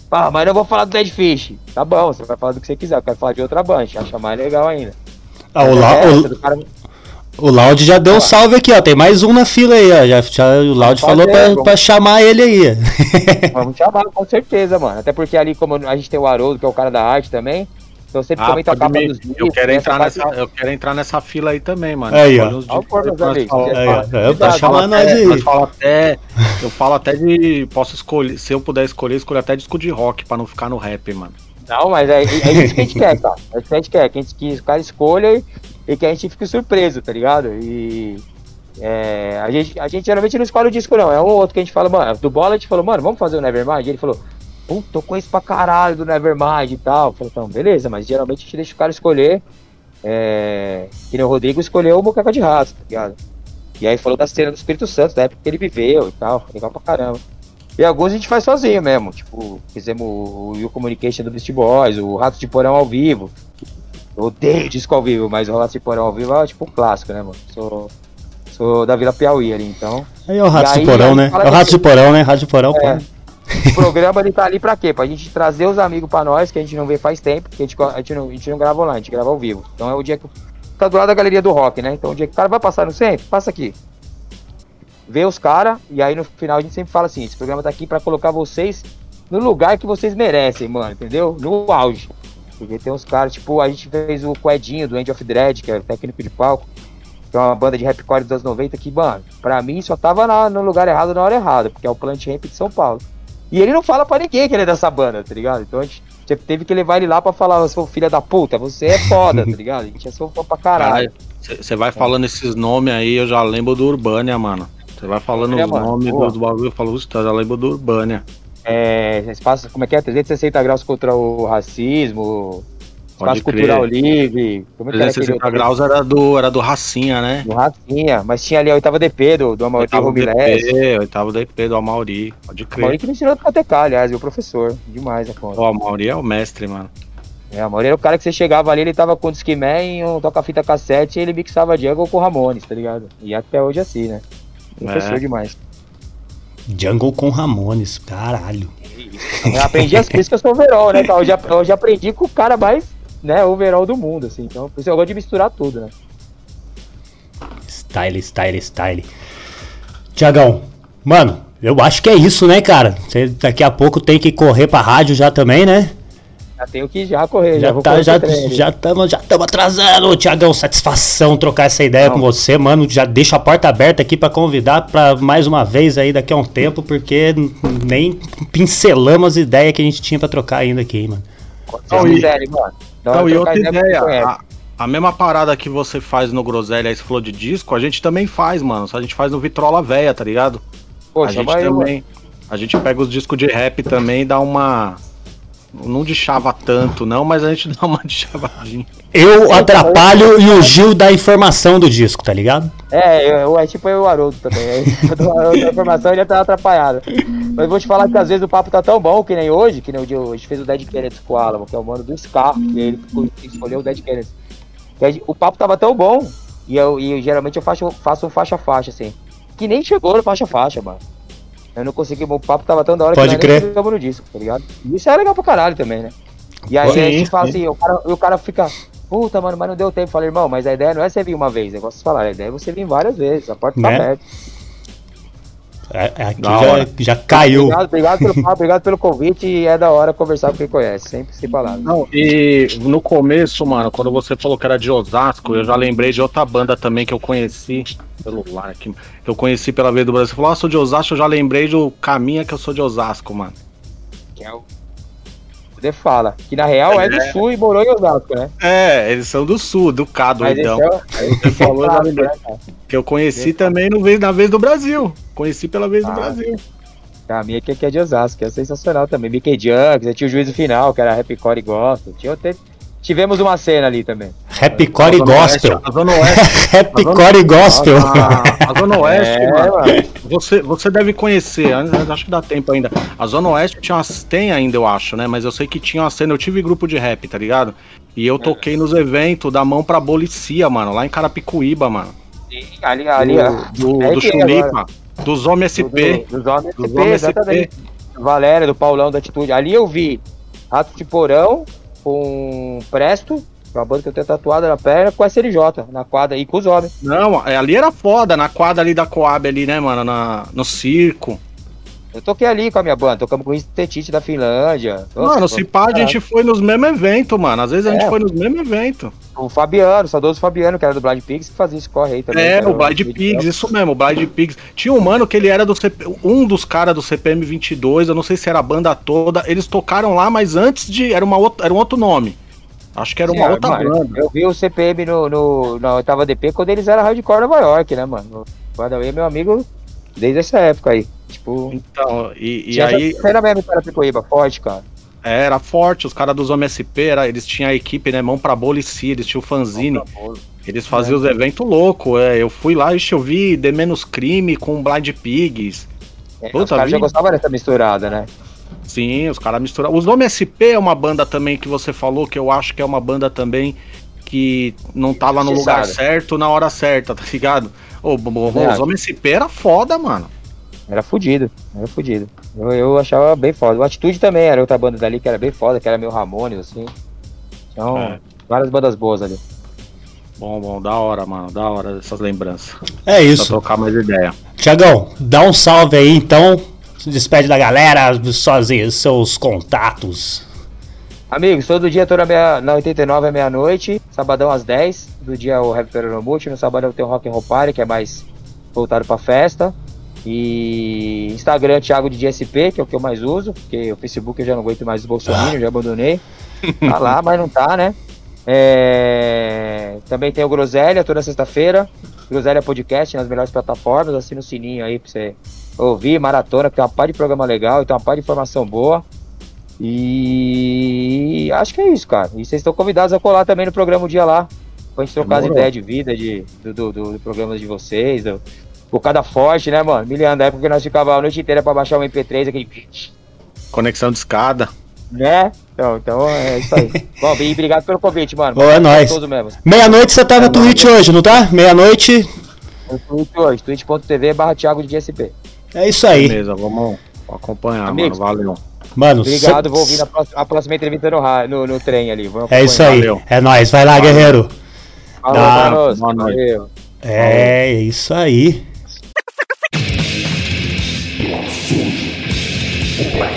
Ah, mas não vou falar do Dead Fish. Tá bom, você vai falar do que você quiser, eu quero falar de outra banda, acha mais legal ainda. Ah, o, La- essa, o... Cara... o Loud já deu um salve aqui, ó. Tem mais um na fila aí, ó. Já, já, o Loud falou pra, vamos... pra chamar ele aí. Vamos chamar, com certeza, mano. Até porque ali, como a gente tem o Haroldo, que é o cara da arte também. Então sempre ah, comenta a capa me... dos livros, eu quero entrar nessa, parte... eu quero entrar nessa fila aí também, mano. Aí, ó. Eu falo até de... Posso escolher, se eu puder escolher, escolher até disco de rock pra não ficar no rap, mano. Não, mas é, é isso que a gente quer, cara. É isso que a gente quer, que, a gente, que o cara escolha e, e que a gente fique surpreso, tá ligado? E... É, a, gente, a gente geralmente não escolhe o disco, não. É um ou outro que a gente fala, mano. Do Bola a gente falou, mano, vamos fazer o Nevermind? E ele falou... Puta, tô com isso pra caralho do Nevermind e tal. Falei, então, beleza, mas geralmente a gente deixa o cara escolher. É... Que nem o Rodrigo escolheu o Bocaca de Rato, tá ligado? E aí falou da cena do Espírito Santo, da época que ele viveu e tal. Legal pra caramba. E alguns a gente faz sozinho mesmo. Tipo, fizemos o You Communication do Beast Boys, o Rato de Porão ao vivo. Eu odeio disco ao vivo, mas o Rato de Porão ao vivo é tipo um clássico, né, mano? Sou, sou da Vila Piauí ali, então. Aí é o Rato de Porão, né? É o Rato de Porão, né? Rato de Porão, é. Pô. O programa ele tá ali pra quê? Pra gente trazer os amigos pra nós, que a gente não vê faz tempo, que a gente, a gente, não, a gente não grava online, a gente grava ao vivo. Então é o dia que tá do lado da galeria do rock, né? Então o dia que o cara vai passar no centro, passa aqui. Vê os caras, e aí no final a gente sempre fala assim, esse programa tá aqui pra colocar vocês no lugar que vocês merecem, mano, entendeu? No auge. Porque tem uns caras, tipo, a gente fez o Coedinho do End of Dread, que é o técnico de palco, que é uma banda de rapcore dos anos noventa que, mano, pra mim só tava na, no lugar errado na hora errada, porque é o Plant Ramp de São Paulo. E ele não fala pra ninguém que ele é dessa banda, tá ligado? Então a gente teve que levar ele lá pra falar, eu sou filha da puta, você é foda, tá ligado? A gente é só pra caralho. Você vai falando esses nomes aí, eu já lembro do Urbânia, mano. Você vai falando é, os mano, nomes dos bagulho, eu falo, eu já lembro do Urbânia. É, espaço, como é que é? trezentos e sessenta graus contra o racismo, espaço cultural livre. Como é que trezentos e sessenta era graus era do, era do Racinha, né? Do Racinha, mas tinha ali a oitava D P do, do Amauri Romilés. Oitava D P do Amauri, pode crer. O Amauri que me ensinou a tocar, aliás, meu professor, demais a conta. O Amauri é o mestre, mano. É, o Amauri era o cara que você chegava ali, ele tava com o Discman e um toca-fita cassete e ele mixava Jungle com Ramones, tá ligado? E até hoje assim, né? Professor é. Demais. Jungle com Ramones, caralho. Eu aprendi as pistas com o overall, né? Eu já, eu já aprendi com o cara mais... né, overall do mundo, assim, então por isso eu gosto de misturar tudo, né. Style, style, style. Tiagão, mano, eu acho que é isso, né, cara? Você daqui a pouco tem que correr pra rádio já também, né? Já tenho que já correr, já, já vou tá, correr já, já tamo, já tamo atrasando, Tiagão, satisfação trocar essa ideia Não. com você, mano, já deixa a porta aberta aqui pra convidar pra mais uma vez aí daqui a um tempo, porque nem pincelamos as ideias que a gente tinha pra trocar ainda aqui, hein, mano. Vocês quiserem, mano. Então, então e outra ideia, a, a mesma parada que você faz no Groselha, esse flow de disco, a gente também faz, mano. Só a gente faz no Vitrola Véia, tá ligado? Poxa, a gente vai também. Eu, a gente pega os discos de rap também e dá uma. Não de chava tanto, não, mas a gente dá uma de chavadinha. Eu atrapalho e o Gil dá informação do disco, tá ligado? É, eu, eu, é tipo eu e o Haroldo também. O Haroldo dá informação e ele tá atrapalhado. Mas vou te falar que às vezes o papo tá tão bom que nem hoje, que nem o dia hoje. A gente fez o Dead Kennedy com o Alamo, que é o mano do Scar, e ele escolheu o Dead Kennedy. O papo tava tão bom, e eu, e eu geralmente eu faço, faço um faixa-faixa, assim. Que nem chegou no faixa-faixa, mano. Eu não consegui, o papo tava tão da hora Pode que nós nem no disco, tá ligado? Isso é legal pra caralho também, né? E aí, sim, aí a gente fala assim, o cara, o cara fica, puta, mano, mas não deu tempo. Falei, irmão, mas a ideia não é você vir uma vez, eu gosto de falar, a ideia é você vir várias vezes, a porta tá né? aberta. É, aqui já, já caiu. Obrigado, obrigado pelo papo, obrigado pelo convite e é da hora conversar com quem conhece, sempre sem palavras. Não, e no começo, mano, quando você falou que era de Osasco, eu já lembrei de outra banda também que eu conheci, celular aqui, que eu conheci pela vez do Brasil. Você falou, ah, sou de Osasco, eu já lembrei do Caminha que eu sou de Osasco, mano. Que é o... Você fala, que na real é, é do Sul e morou em Osasco, né? É, eles são do Sul, do Cado, então. É, você falou da né, que eu conheci é. também no, na vez do Brasil. Conheci pela vez ah, do Brasil. A minha que é de Osasco, que é sensacional também. Mickey Junks, eu tinha o Juízo Final, que era rapcore e gospel. Tinha, Tivemos uma cena ali também. Happy Core e Gospel. Happy Core e Gospel. A Zona Oeste, é, mano, você, você deve conhecer, acho que dá tempo ainda. A Zona Oeste tinha umas, tem ainda, eu acho, né? Mas eu sei que tinha uma cena, eu tive grupo de rap, tá ligado? E eu toquei nos eventos da Mão pra Bolicia, mano, lá em Carapicuíba, mano. Sim, ali, ali. Do, do, é do Chulipa, dos Homens S P. Dos Homens do, do S P, exatamente. Valéria, do Paulão, da Atitude. Ali eu vi Rato de Porão com Presto, uma banda que eu tenho tatuada na perna, com a S L J, na quadra aí com os homens. Não, ali era foda, na quadra ali da Coab ali, né, mano, na, no circo. Eu toquei ali com a minha banda, tocamos com o Estetite da Finlândia. Nossa, mano, se pá, a gente foi nos mesmos eventos, mano, às vezes a é, gente foi nos mesmos eventos. O Fabiano, o saudoso Fabiano, que era do Blind Pigs, que fazia esse corre aí também. É, o Blind Pigs, isso mesmo, o Blind Pigs. Tinha um mano que ele era do C P, um dos caras do C P M vinte e dois, eu não sei se era a banda toda, eles tocaram lá, mas antes de, era, uma outra, era um outro nome. Acho que era uma Sim, outra mano, banda. Eu vi o C P M no, no, na oitava D P quando eles eram hardcore Nova York, né, mano? O Badawi é meu amigo desde essa época aí. Tipo, então, e, e aí... Era mesmo cara Picoíba, forte, cara. É, era forte, os caras dos Homens S P, era, eles tinham a equipe, né, Mão pra Bolicia, eles tinham o fanzine, eles faziam é, os eventos loucos, é, eu fui lá e eu vi The Menos Crime com Blind Pigs. É, puta, os caras já gostavam dessa misturada, né? Sim, os caras misturavam. Os Homens S P é uma banda também que você falou, que eu acho que é uma banda também que não tava no lugar certo, na hora certa, tá ligado? Ô, os Homens S P era foda, mano. Era fudido, era fudido. Eu, eu achava bem foda. O Atitude também era outra banda dali que era bem foda, que era meio Ramones, assim. Então, é. várias bandas boas ali. Bom, bom, da hora, mano, da hora essas lembranças. É isso. Pra trocar mais ideia. Tiagão, dá um salve aí, então. Se despede da galera, sozinho, seus contatos. Amigos, todo dia, toda meia, na oitenta e nove é meia-noite, sabadão às dez. Do dia o Heavy Peronomucio, no sabadão tem o Rock and Roll Party, que é mais voltado pra festa. E Instagram Thiago D J S P, que é o que eu mais uso, porque o Facebook eu já não aguento mais os Bolsonaro, ah. já abandonei. Tá lá, mas não tá, né? É... Também tem o Groselha toda sexta-feira, Groselha Podcast nas melhores plataformas, assina o sininho aí pra você ouvir, maratona, porque tem uma par de programa legal e tem uma par de informação boa. E acho que é isso, cara. E vocês estão convidados a colar também no programa um dia lá, pra gente trocar é as ideias de vida, de, do, do, do, do programa de vocês, do... Bocada Forte, né, mano? Miliano, da época que nós ficava a noite inteira pra baixar o M P três, aquele... Conexão de escada. Né? Então, então é isso aí. Bom, e obrigado pelo convite, mano. Boa, é nóis. Meia-noite você tá é na Twitch hoje, não tá? Meia-noite... No Twitch hoje, twitch.tv barra Thiago de G S P. É isso aí. Beleza, vamos acompanhar, amigos, mano. Valeu. Mano, obrigado, cê... vou ouvir na próxima, a próxima entrevista no, no, no trem ali. É isso aí. Valeu. É nóis. Vai lá, valeu, guerreiro. Valeu, ah, valeu. Boa noite. Valeu. É, valeu. Isso aí.